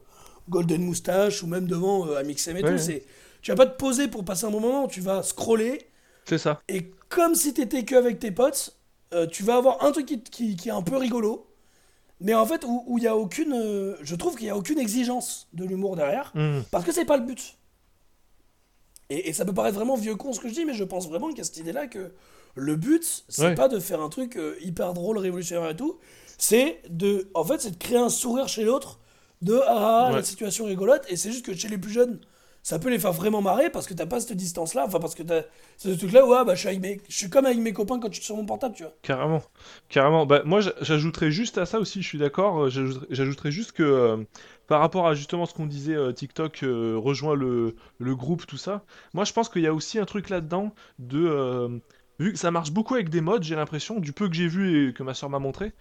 Golden Moustache ou même devant Amixem et tout. C'est... Tu vas pas te poser pour passer un bon moment, tu vas scroller. C'est ça. Et comme si t'étais qu'avec tes potes, tu vas avoir un truc qui est un peu rigolo, mais en fait, où il y a aucune. Je trouve qu'il y a aucune exigence de l'humour derrière, parce que c'est pas le but. Et ça peut paraître vraiment vieux con ce que je dis, mais je pense vraiment qu'il y a cette idée-là que le but, c'est pas de faire un truc hyper drôle, révolutionnaire et tout, c'est de créer un sourire chez l'autre, de « Ah, la situation rigolote », et c'est juste que chez les plus jeunes, ça peut les faire vraiment marrer parce que t'as pas cette distance-là, enfin parce que t'as ce truc-là, ouais, bah je suis comme avec mes copains quand je suis sur mon portable, tu vois. Carrément. Bah, moi, j'ajouterais juste à ça aussi, je suis d'accord, j'ajouterais juste que par rapport à justement ce qu'on disait, TikTok rejoint le groupe, tout ça, moi je pense qu'il y a aussi un truc là-dedans de... vu que ça marche beaucoup avec des modes, j'ai l'impression, du peu que j'ai vu et que ma soeur m'a montré,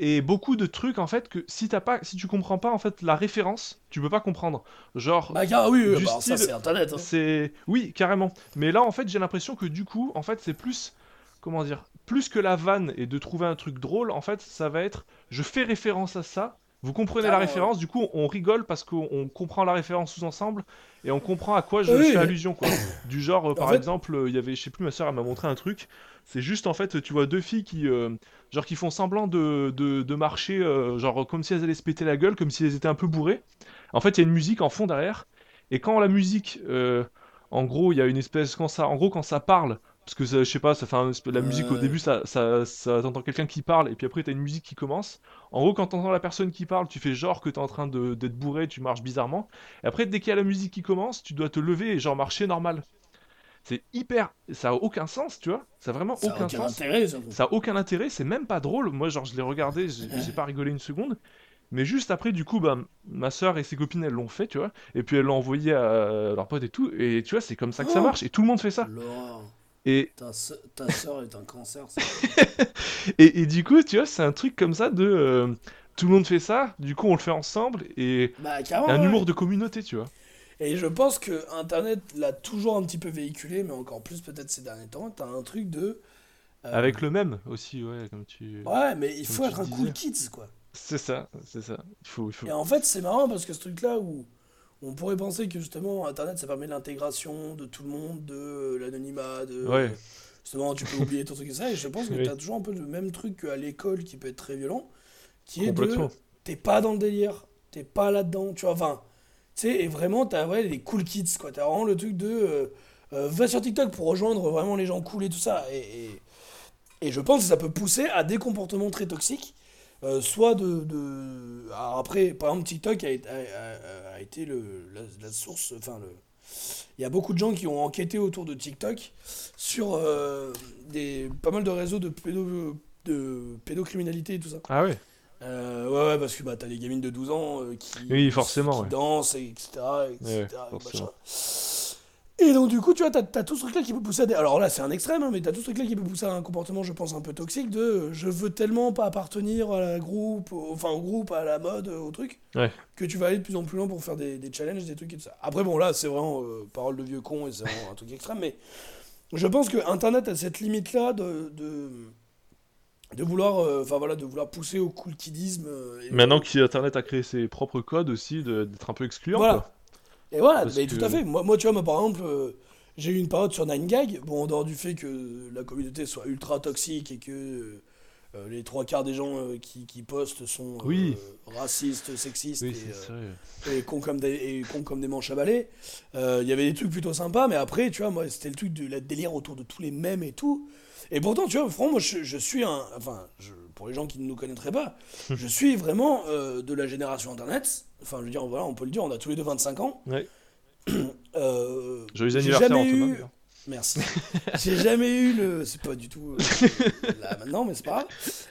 et beaucoup de trucs, en fait, que si tu comprends pas, en fait, la référence, tu peux pas comprendre. Genre... style, ça, c'est Internet. Hein. Oui, carrément. Mais là, en fait, j'ai l'impression que, du coup, en fait, c'est plus... Comment dire ? Plus que la vanne et de trouver un truc drôle, en fait, ça va être... Je fais référence à ça, vous comprenez la référence, du coup, on rigole parce qu'on comprend la référence tous ensemble, et on comprend à quoi je fais allusion, quoi. Du genre, par exemple, il y avait... Je sais plus, ma soeur, elle m'a montré un truc... C'est juste, en fait, tu vois deux filles qui font semblant de marcher, genre comme si elles allaient se péter la gueule, comme si elles étaient un peu bourrées. En fait, il y a une musique en fond derrière. Et quand la musique, en gros, il y a une espèce... quand ça parle, parce que, ça, je sais pas, ça fait la musique au début, ça t'entends quelqu'un qui parle, et puis après, t'as une musique qui commence. En gros, quand t'entends la personne qui parle, tu fais genre que t'es en train d'être bourré, tu marches bizarrement. Et après, dès qu'il y a la musique qui commence, tu dois te lever et genre marcher normal. C'est hyper... Ça a aucun sens, tu vois. Ça a vraiment aucun sens. Ça a aucun intérêt, c'est même pas drôle. Moi, genre, je l'ai regardé, j'ai pas rigolé une seconde. Mais juste après, du coup, bah, ma soeur et ses copines, elles l'ont fait, tu vois. Et puis, elles l'ont envoyé à leurs potes et tout. Et tu vois, c'est comme ça que ça marche. Et tout le monde fait ça. Laura, et... ta soeur est un cancer, ça. et du coup, tu vois, c'est un truc comme ça de... tout le monde fait ça, du coup, on le fait ensemble. Et un humour de communauté, tu vois. Et je pense que Internet l'a toujours un petit peu véhiculé, mais encore plus peut-être ces derniers temps. T'as un truc de... Avec le même aussi, ouais, comme tu... Ouais, mais il faut être un cool kids, quoi. C'est ça. Il faut... Et en fait, c'est marrant parce que ce truc-là où on pourrait penser que justement, Internet, ça permet l'intégration de tout le monde, de l'anonymat, de... Ouais. Justement, tu peux oublier ton truc et ça. Et je pense que t'as toujours un peu le même truc qu'à l'école qui peut être très violent, qui est de... T'es pas dans le délire, t'es pas là-dedans, tu vois, enfin... Et vraiment, t'as les cool kids, quoi. T'as vraiment le truc de va sur TikTok pour rejoindre vraiment les gens cool et tout ça. Et je pense que ça peut pousser à des comportements très toxiques. Soit de... Alors après, par exemple, TikTok a été la source... Enfin, il y a beaucoup de gens qui ont enquêté autour de TikTok sur pas mal de réseaux de pédocriminalité et tout ça. Ah oui. Ouais, parce que t'as des gamines de 12 ans qui dansent, etc. Et donc, du coup, tu vois, t'as tout ce truc-là qui peut pousser à des... Alors là, c'est un extrême, hein, mais t'as tout ce truc-là qui peut pousser à un comportement, je pense, un peu toxique de je veux tellement pas appartenir à la groupe, au groupe, à la mode, au truc, que tu vas aller de plus en plus loin pour faire des challenges, des trucs et tout ça. Après, bon, là, c'est vraiment parole de vieux con et c'est vraiment un truc extrême, mais je pense que Internet a cette limite-là de vouloir pousser au cool kidisme. Maintenant qu'Internet a créé ses propres codes aussi, d'être un peu excluant. Voilà. Quoi. Et voilà, mais tout à fait. Moi, tu vois, par exemple, j'ai eu une période sur 9gag. Bon, en dehors du fait que la communauté soit ultra toxique et que Les trois quarts des gens qui postent sont racistes, sexistes et cons comme des manches à balai. Il y avait des trucs plutôt sympas, mais après, tu vois, moi, c'était le truc de la délire autour de tous les mèmes et tout. Et pourtant, tu vois, franchement, moi, je suis un... Enfin, pour les gens qui ne nous connaîtraient pas, je suis vraiment de la génération Internet. Enfin, je veux dire, voilà, on peut le dire, on a tous les deux 25 ans. Ouais. Joyeux anniversaire, Antonin. Merci. J'ai jamais eu le... C'est pas du tout là maintenant, mais c'est pas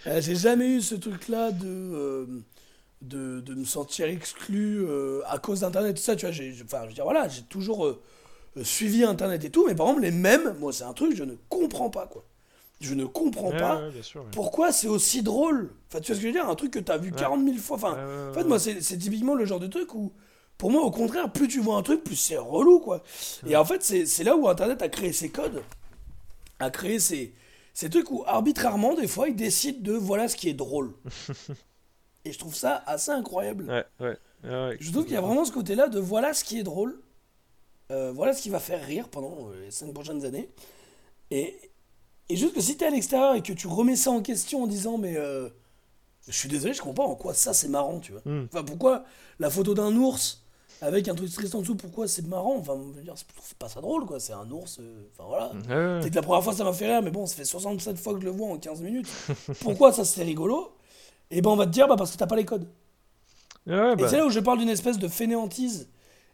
grave. J'ai jamais eu ce truc-là de me sentir exclu à cause d'Internet, tout ça, tu vois. Enfin, je veux dire, voilà, j'ai toujours suivi Internet et tout, mais par exemple, les mèmes, moi, c'est un truc que je ne comprends pas, quoi. Je ne comprends pas pourquoi c'est aussi drôle. Enfin, tu vois ce que je veux dire? Un truc que t'as vu 40 000 fois. Enfin, en fait, moi, c'est typiquement le genre de truc où... Pour moi, au contraire, plus tu vois un truc, plus c'est relou, quoi. Et en fait, c'est là où Internet a créé ses codes, a créé ces trucs où, arbitrairement, des fois, ils décident de voilà ce qui est drôle. Et je trouve ça assez incroyable. Je trouve qu'il y a vraiment ce côté-là de voilà ce qui est drôle, voilà ce qui va faire rire pendant les 5 prochaines années. Et juste que si t'es à l'extérieur et que tu remets ça en question en disant, mais... je suis désolé, je comprends pas en quoi ça, c'est marrant, tu vois. Enfin, pourquoi la photo d'un ours... Avec un truc triste en dessous, pourquoi c'est marrant? Enfin, on veut dire, c'est pas ça drôle, quoi. C'est un ours. Enfin, voilà. Peut-être la première fois, ça m'a fait rire, mais bon, ça fait 67 fois que je le vois en 15 minutes. Pourquoi ça, c'est rigolo? Et ben, on va te dire, bah, parce que t'as pas les codes. Et c'est là où je parle d'une espèce de fainéantise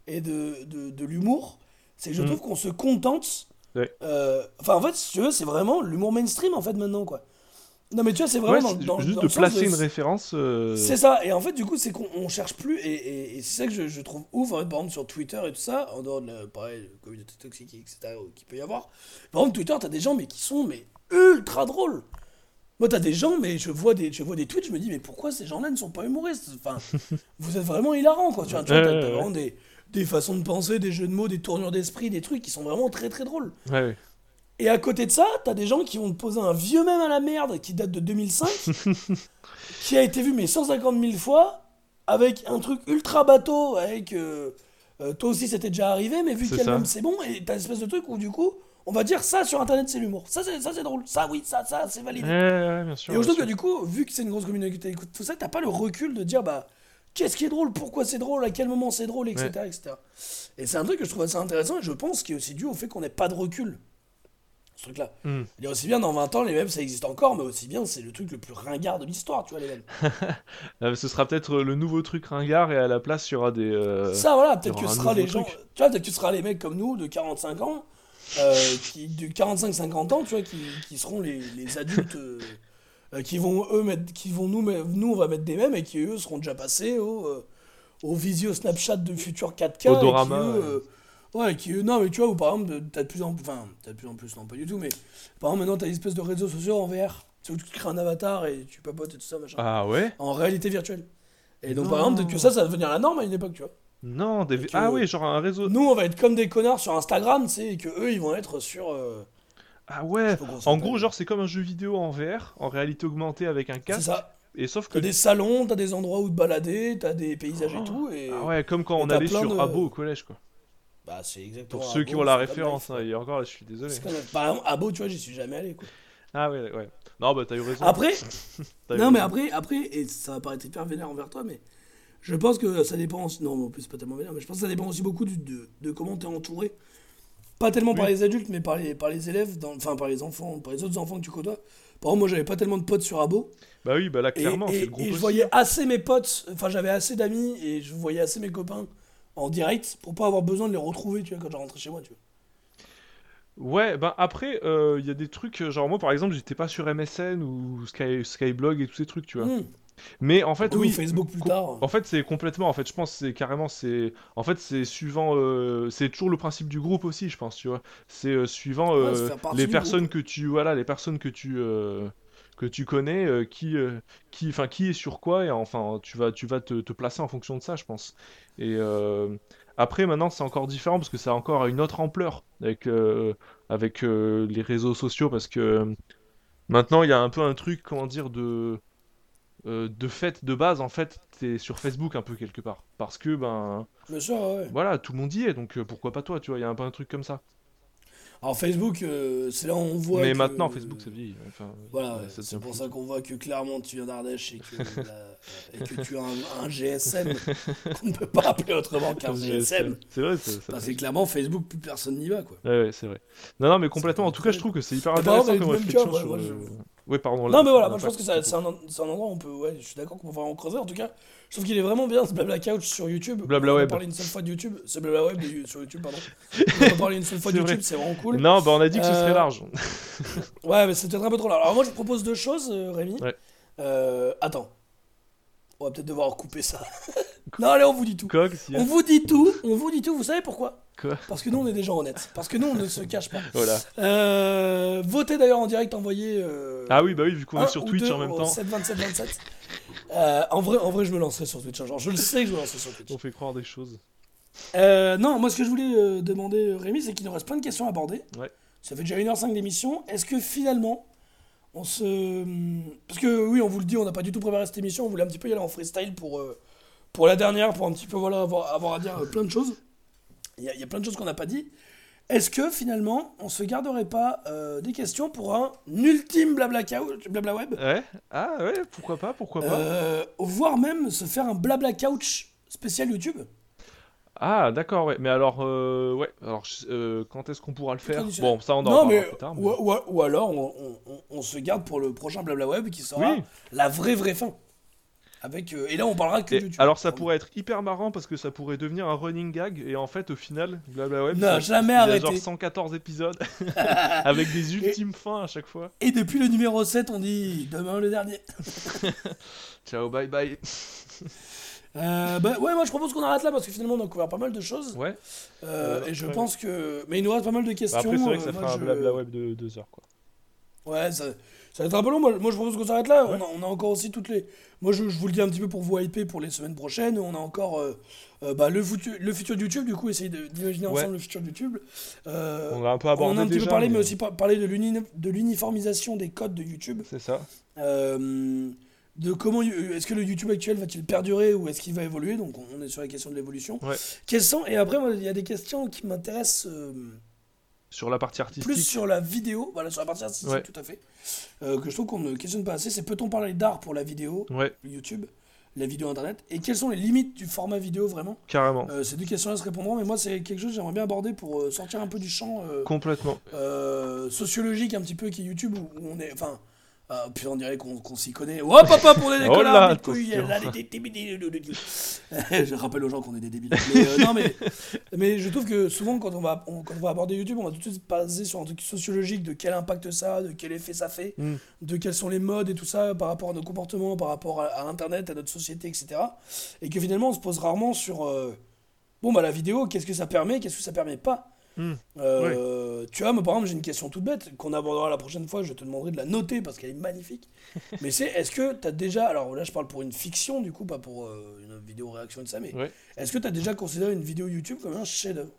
et de l'humour. C'est que je trouve qu'on se contente. Enfin, en fait, si tu veux, c'est vraiment l'humour mainstream, en fait, maintenant, quoi. Non, mais tu vois, c'est vraiment juste dans de placer une référence. C'est ça, et en fait, du coup, c'est qu'on cherche plus, et c'est ça que je trouve ouf, en fait, par exemple, sur Twitter et tout ça, en dehors de la pareil, communauté toxique, etc., qu'il peut y avoir. Par exemple, Twitter, t'as des gens, mais qui sont ultra drôles. Moi, t'as des gens, mais je vois des tweets, je me dis, mais pourquoi ces gens-là ne sont pas humoristes? Enfin, vous êtes vraiment hilarants, quoi. Tu vois, t'as vraiment des façons de penser, des jeux de mots, des tournures d'esprit, des trucs qui sont vraiment très très drôles. Ouais. Et à côté de ça, t'as des gens qui vont te poser un vieux mème à la merde qui date de 2005, qui a été vu 150 000 fois, avec un truc ultra bateau, avec toi aussi c'était déjà arrivé, mais vu qu'il y a le mème, c'est bon, et t'as une espèce de truc où du coup, on va dire ça sur Internet c'est l'humour, ça c'est drôle, ça c'est validé. Bien sûr, et aujourd'hui que du coup, vu que c'est une grosse communauté, tout ça, t'as pas le recul de dire bah qu'est-ce qui est drôle, pourquoi c'est drôle, à quel moment c'est drôle, etc., etc. Et c'est un truc que je trouve assez intéressant, et je pense qu'il est aussi dû au fait qu'on n'ait pas de recul. Ce truc-là. Il y a aussi bien dans 20 ans, les mèmes ça existe encore, mais aussi bien c'est le truc le plus ringard de l'histoire, tu vois, les mèmes. Ce sera peut-être le nouveau truc ringard et à la place il y aura des. Ça voilà, peut-être que ce sera les gens. Tu vois, peut-être que ce sera les mecs comme nous de 45 ans, de 45-50 ans, tu vois, qui seront les adultes qui vont eux mettre. Qui vont nous on va mettre des mèmes et qui eux seront déjà passés au visio Snapchat de futur 4K. Au dorama, et qui, ouais, non, mais tu vois, ou par exemple, t'as de plus en plus, non, pas du tout, mais par exemple, maintenant, t'as une espèce de réseaux sociaux en VR. C'est où tu crées un avatar et tu papotes et tout ça, machin. Ah ouais? En réalité virtuelle. Et donc, par exemple, que ça va devenir la norme à une époque, tu vois. Non, des... Ah oui, genre un réseau. Nous, on va être comme des connards sur Instagram, tu sais, et que eux, ils vont être sur. Ah ouais? En gros, genre, c'est comme un jeu vidéo en VR, en réalité augmentée avec un casque. C'est ça. Et sauf que t'as des salons, t'as des endroits où te balader, t'as des paysages et tout. Et... Ah ouais, comme quand on allait sur Abo au collège, quoi. Bah, c'est exactement. Pour ceux Abo, qui ont la référence, hein, et encore, je suis désolé. Par exemple, Abo, tu vois, j'y suis jamais allé, quoi. Ah ouais. Non, bah, t'as eu raison. Après, après, et ça va paraître hyper vénère envers toi, mais je pense que ça dépend aussi. Non, en plus, c'est pas tellement vénère, mais je pense que ça dépend aussi beaucoup de comment t'es entouré. Pas tellement par les adultes, mais par les élèves, enfin, par les enfants, par les autres enfants que tu côtoies. Par exemple, moi, j'avais pas tellement de potes sur Abo. Bah oui, bah là, clairement, c'est le groupe. Et je voyais assez mes potes, enfin, j'avais assez d'amis et je voyais assez mes copains en direct, pour pas avoir besoin de les retrouver, tu vois, quand je rentrais chez moi, tu vois. Ouais, ben après, il y a des trucs, genre moi, par exemple, j'étais pas sur MSN ou Skyblog et tous ces trucs, tu vois. Mais en fait, Facebook plus tard. En fait, c'est complètement, en fait, je pense, c'est carrément, c'est... En fait, c'est suivant... c'est toujours le principe du groupe aussi, je pense, tu vois. C'est suivant les personnes que tu... Voilà, les personnes que tu connais, qui est sur quoi, et enfin, tu vas te placer en fonction de ça, je pense. Et après, maintenant, c'est encore différent, parce que ça a encore une autre ampleur avec les réseaux sociaux, parce que maintenant, il y a un peu un truc, comment dire, de fait, de base, en fait, t'es sur Facebook un peu, quelque part. Parce que, ben... Bien sûr, ouais. Voilà, tout le monde y est, donc pourquoi pas toi, tu vois, il y a un peu un truc comme ça. Alors Facebook, c'est là où on voit. Mais que, maintenant, Facebook, c'est vieilli. Enfin, voilà, ouais, c'est pour ça qu'on voit que clairement tu viens d'Ardèche et que, et que tu as un GSM qu'on ne peut pas appeler autrement qu'un GSM. C'est vrai, c'est ça. Parce que clairement, Facebook, plus personne n'y va, quoi. Ouais, c'est vrai. Non, mais complètement. En tout cas, je trouve que c'est hyper intéressant comme réflexion. Oui, pardon. Là, non, mais voilà, moi je pense que c'est un endroit où on peut. Ouais, je suis d'accord qu'on va en creuser. En tout cas, je trouve qu'il est vraiment bien ce Blabla Couch sur YouTube. BlaBlaWeb. On va parler une seule fois de YouTube. C'est BlaBlaWeb sur YouTube, pardon. On va parler une seule fois de YouTube, c'est vraiment cool. Non, bah on a dit que ce serait large. Ouais, mais c'est peut-être un peu trop large. Alors moi je propose deux choses, Rémi. Ouais. Attends. On va peut-être devoir couper ça. Non, allez, on vous dit tout. On vous dit tout. Vous savez pourquoi ? Quoi ? Parce que nous on est des gens honnêtes. Parce que nous on ne se cache pas. Voilà. Votez d'ailleurs en direct, envoyez. Ah oui, bah oui, vu qu'on est sur Twitch en même temps. 72727. En vrai, je me lancerai sur Twitch. Genre, je le sais que je me lancerai sur Twitch. On fait croire des choses. Non, moi ce que je voulais demander, Rémi, c'est qu'il nous reste plein de questions à aborder. Ouais. Ça fait déjà 1h05 d'émission. Est-ce que finalement. Parce que oui, on vous le dit, on n'a pas du tout préparé cette émission. On voulait un petit peu y aller en freestyle pour la dernière, pour un petit peu voilà, avoir à dire plein de choses. Il y a plein de choses qu'on n'a pas dit. Est-ce que finalement, on se garderait pas des questions pour un ultime blabla web ? Ouais. Ah ouais, pourquoi pas. Voire même se faire un blabla couch spécial YouTube. Ah d'accord, ouais. Mais alors, quand est-ce qu'on pourra le faire ? Bon, ça on en parlera plus tard. Mais... Ou alors, on se garde pour le prochain blabla web qui sera la vraie fin. Avec, et là on parlera que YouTube. Alors ça pourrait être hyper marrant parce que ça pourrait devenir un running gag et en fait au final BlaBlaWeb il y a genre 114 épisodes avec des ultimes fins à chaque fois. Et depuis le numéro 7 on dit demain le dernier. Ciao, bye bye. Moi je propose qu'on arrête là parce que finalement on a couvert pas mal de choses. Ouais. Et je pense que mais il nous reste pas mal de questions. Après c'est vrai que ça fera un BlaBlaWeb de 2 heures quoi. Ouais, ça va être un peu long. Moi, je propose qu'on s'arrête là. Ouais. On a encore aussi toutes les... Moi, je vous le dis un petit peu pour vous hyper pour les semaines prochaines. On a encore le futur YouTube. Du coup, essayez d'imaginer ensemble le futur YouTube. On a un peu abordé déjà. On a un petit peu parlé, mais aussi parlé de l'uniformisation des codes de YouTube. C'est ça. De comment est-ce que le YouTube actuel va-t-il perdurer ou est-ce qu'il va évoluer ? Donc, on est sur la question de l'évolution. Ouais. Et après, il y a des questions qui m'intéressent... sur la partie artistique. Plus sur la vidéo, voilà, sur la partie artistique, tout à fait. Que je trouve qu'on ne questionne pas assez, c'est peut-on parler d'art pour la vidéo, YouTube, la vidéo Internet, et quelles sont les limites du format vidéo, vraiment ? Carrément. Ces deux questions-là se répondront, mais moi, c'est quelque chose que j'aimerais bien aborder pour sortir un peu du champ... complètement. Sociologique, un petit peu, qui est YouTube, où on est... Enfin, puis on dirait qu'on s'y connaît. Hop, on est des connards, des couilles, là, des débiles. Je rappelle aux gens qu'on est des débiles. Mais je trouve que souvent, quand on va aborder YouTube, on va tout de suite baser sur un truc sociologique de quel impact ça a, de quel effet ça fait, de quels sont les modes et tout ça par rapport à nos comportements, par rapport à Internet, à notre société, etc. Et que finalement, on se pose rarement sur la vidéo, qu'est-ce que ça permet, qu'est-ce que ça permet pas. Tu vois, moi par exemple, j'ai une question toute bête qu'on abordera la prochaine fois. Je te demanderai de la noter parce qu'elle est magnifique. Mais c'est est-ce que t'as déjà, alors là je parle pour une fiction du coup, pas pour une vidéo réaction de ça, mais est-ce que t'as déjà considéré une vidéo YouTube comme un chef-d'œuvre ?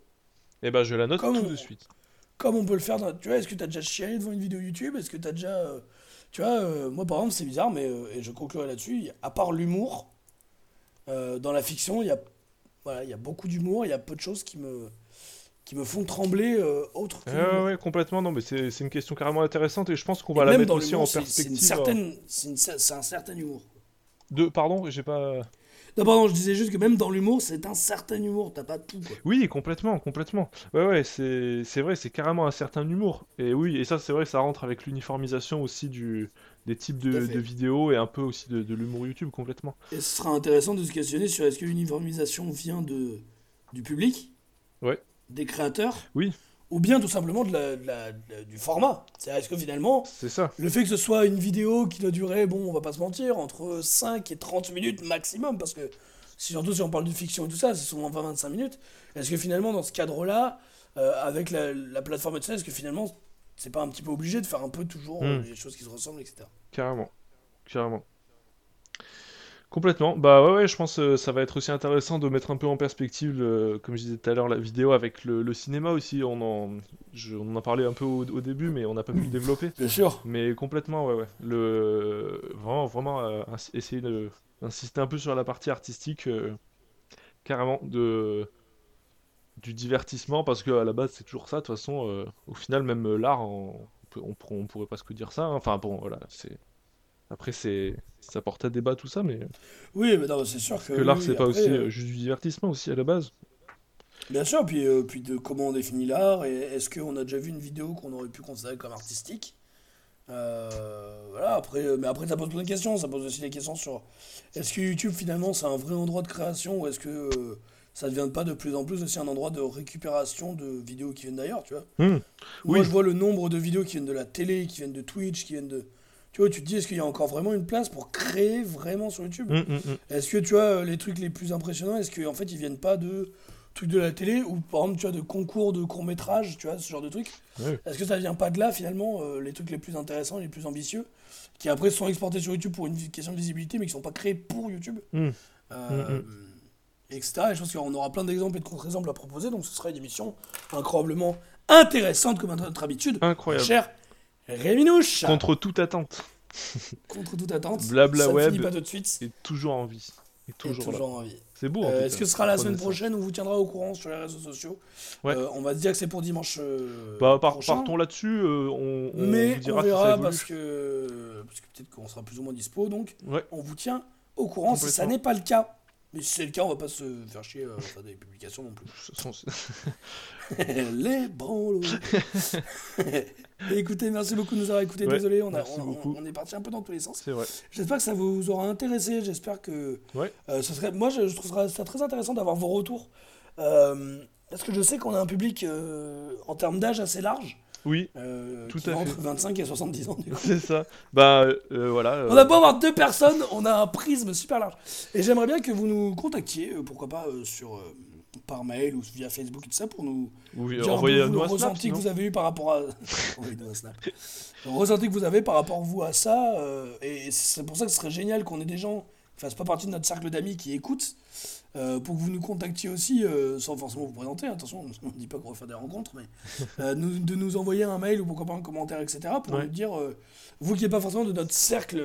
Eh ben, je la note de suite. Comme on peut le faire, tu vois, est-ce que t'as déjà chialé devant une vidéo YouTube ? Est-ce que t'as déjà, tu vois, moi par exemple, c'est bizarre, mais et je conclurai là-dessus. À part l'humour, dans la fiction, il y a beaucoup d'humour, il y a peu de choses qui me font trembler autre que... ouais, complètement, non, mais c'est une question carrément intéressante et je pense qu'on va la mettre aussi en perspective. C'est un certain humour. Pardon, j'ai pas... Non, pardon, je disais juste que même dans l'humour, c'est un certain humour, t'as pas tout, quoi. Oui, complètement. Ouais, c'est vrai, c'est carrément un certain humour. Et oui, et ça, c'est vrai, ça rentre avec l'uniformisation aussi des types de vidéos et un peu aussi de l'humour YouTube, complètement. Et ce sera intéressant de se questionner sur est-ce que l'uniformisation vient du public ? Ouais. Des créateurs, ou bien tout simplement du format. C'est-à-dire, est-ce que finalement, c'est ça. Le fait que ce soit une vidéo qui doit durer, on va pas se mentir, entre 5 et 30 minutes maximum, parce que surtout si on parle de fiction et tout ça, c'est souvent 20-25 minutes. Est-ce que finalement, dans ce cadre-là, avec la plateforme et tout ça, est-ce que finalement, c'est pas un petit peu obligé de faire un peu toujours les choses qui se ressemblent, etc. Carrément. Complètement. Bah ouais, je pense que ça va être aussi intéressant de mettre un peu en perspective, comme je disais tout à l'heure, la vidéo avec le cinéma aussi. On en parlait un peu au début, mais on n'a pas pu le développer. Bien sûr. Mais complètement, ouais. Vraiment, essayer d'insister un peu sur la partie artistique, carrément, du divertissement, parce qu'à la base c'est toujours ça de toute façon. Au final, même l'art, on pourrait pas se dire ça, hein. Enfin bon, voilà, c'est... Après, c'est... ça porte à débat tout ça, mais... Oui, mais non, c'est sûr que... l'art, c'est pas après, aussi juste du divertissement aussi, à la base. Bien sûr, puis de comment on définit l'art, et est-ce qu'on a déjà vu une vidéo qu'on aurait pu considérer comme artistique? Voilà, après... Mais après, ça pose plein de questions, ça pose aussi des questions sur... Est-ce que YouTube, finalement, c'est un vrai endroit de création, ou est-ce que ça ne devient pas de plus en plus aussi un endroit de récupération de vidéos qui viennent d'ailleurs, tu vois? Mmh. Moi, je vois le nombre de vidéos qui viennent de la télé, qui viennent de Twitch, qui viennent de... Tu vois, tu te dis, est-ce qu'il y a encore vraiment une place pour créer vraiment sur YouTube ? Est-ce que, tu vois, les trucs les plus impressionnants, est-ce qu'en fait, ils viennent pas de trucs de la télé ou, par exemple, tu vois, de concours de courts-métrages, tu vois, ce genre de trucs ? Est-ce que ça vient pas de là, finalement, les trucs les plus intéressants, les plus ambitieux, qui après sont exportés sur YouTube pour une question de visibilité, mais qui sont pas créés pour YouTube ? Etc. Et je pense qu'on aura plein d'exemples et de contre-exemples à proposer, donc ce sera une émission incroyablement intéressante, comme à notre habitude. Incroyable. Cher Réminouche. Contre toute attente. Contre toute attente. BlaBlaWeb est toujours en vie. Est toujours en vie. C'est beau. Est-ce que ce sera la semaine prochaine ? On vous tiendra au courant sur les réseaux sociaux. Ouais. On va se dire que c'est pour dimanche. Prochain. Partons là-dessus. Mais vous dira on verra si ça évolue. Parce que peut-être qu'on sera plus ou moins dispo. Donc on vous tient au courant si ça n'est pas le cas. Mais si c'est le cas, on va pas se faire chier faire des publications non plus. Les branlots. Écoutez, merci beaucoup de nous avoir écoutés. Désolé, on est parti un peu dans tous les sens. C'est vrai. J'espère que ça vous aura intéressé. J'espère que... Moi, je trouve ça très intéressant d'avoir vos retours. Parce que je sais qu'on a un public, en termes d'âge, assez large. Oui, tout à fait. Entre 25 et 70 ans, du coup. C'est ça. Voilà. On a beau avoir deux personnes, on a un prisme super large. Et j'aimerais bien que vous nous contactiez, pourquoi pas par mail ou via Facebook et tout ça, pour nous envoyer un ressenti que vous avez eu par rapport à... Ressenti que vous avez par rapport vous à ça. Et c'est pour ça que ce serait génial qu'on ait des gens qui fassent pas partie de notre cercle d'amis qui écoutent. Pour que vous nous contactiez aussi, sans forcément vous présenter, attention, on ne dit pas qu'on va faire des rencontres, mais de nous envoyer un mail ou pourquoi pas un commentaire, etc., pour nous dire, vous qui n'êtes pas forcément de notre cercle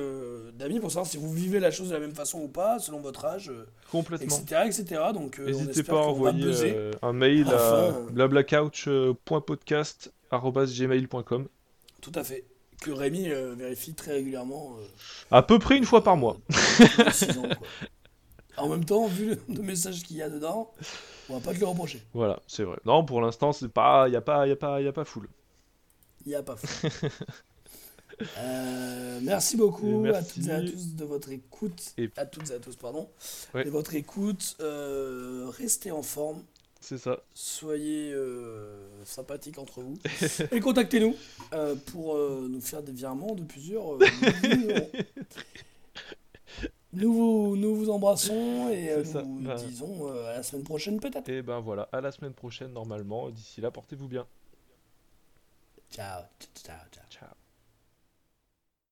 d'amis, pour savoir si vous vivez la chose de la même façon ou pas, selon votre âge, complètement. etc. Donc, n'hésitez pas à envoyer un mail à blablacouch.podcast@gmail.com. Tout à fait. Que Rémi vérifie très régulièrement. À peu près une fois par mois. 6 ans, quoi. En même temps, vu le message qu'il y a dedans, on va pas te le reprocher. Voilà, c'est vrai. Non, pour l'instant, c'est pas, y a pas full. Merci beaucoup à toutes et à tous de votre écoute. À toutes et à tous, pardon. Ouais. De votre écoute. Restez en forme. C'est ça. Soyez sympathiques entre vous. Et contactez-nous pour nous faire des virements de plusieurs millions. Nous vous embrassons et nous disons à la semaine prochaine peut-être. Et voilà, à la semaine prochaine normalement. D'ici là, portez-vous bien. Ciao.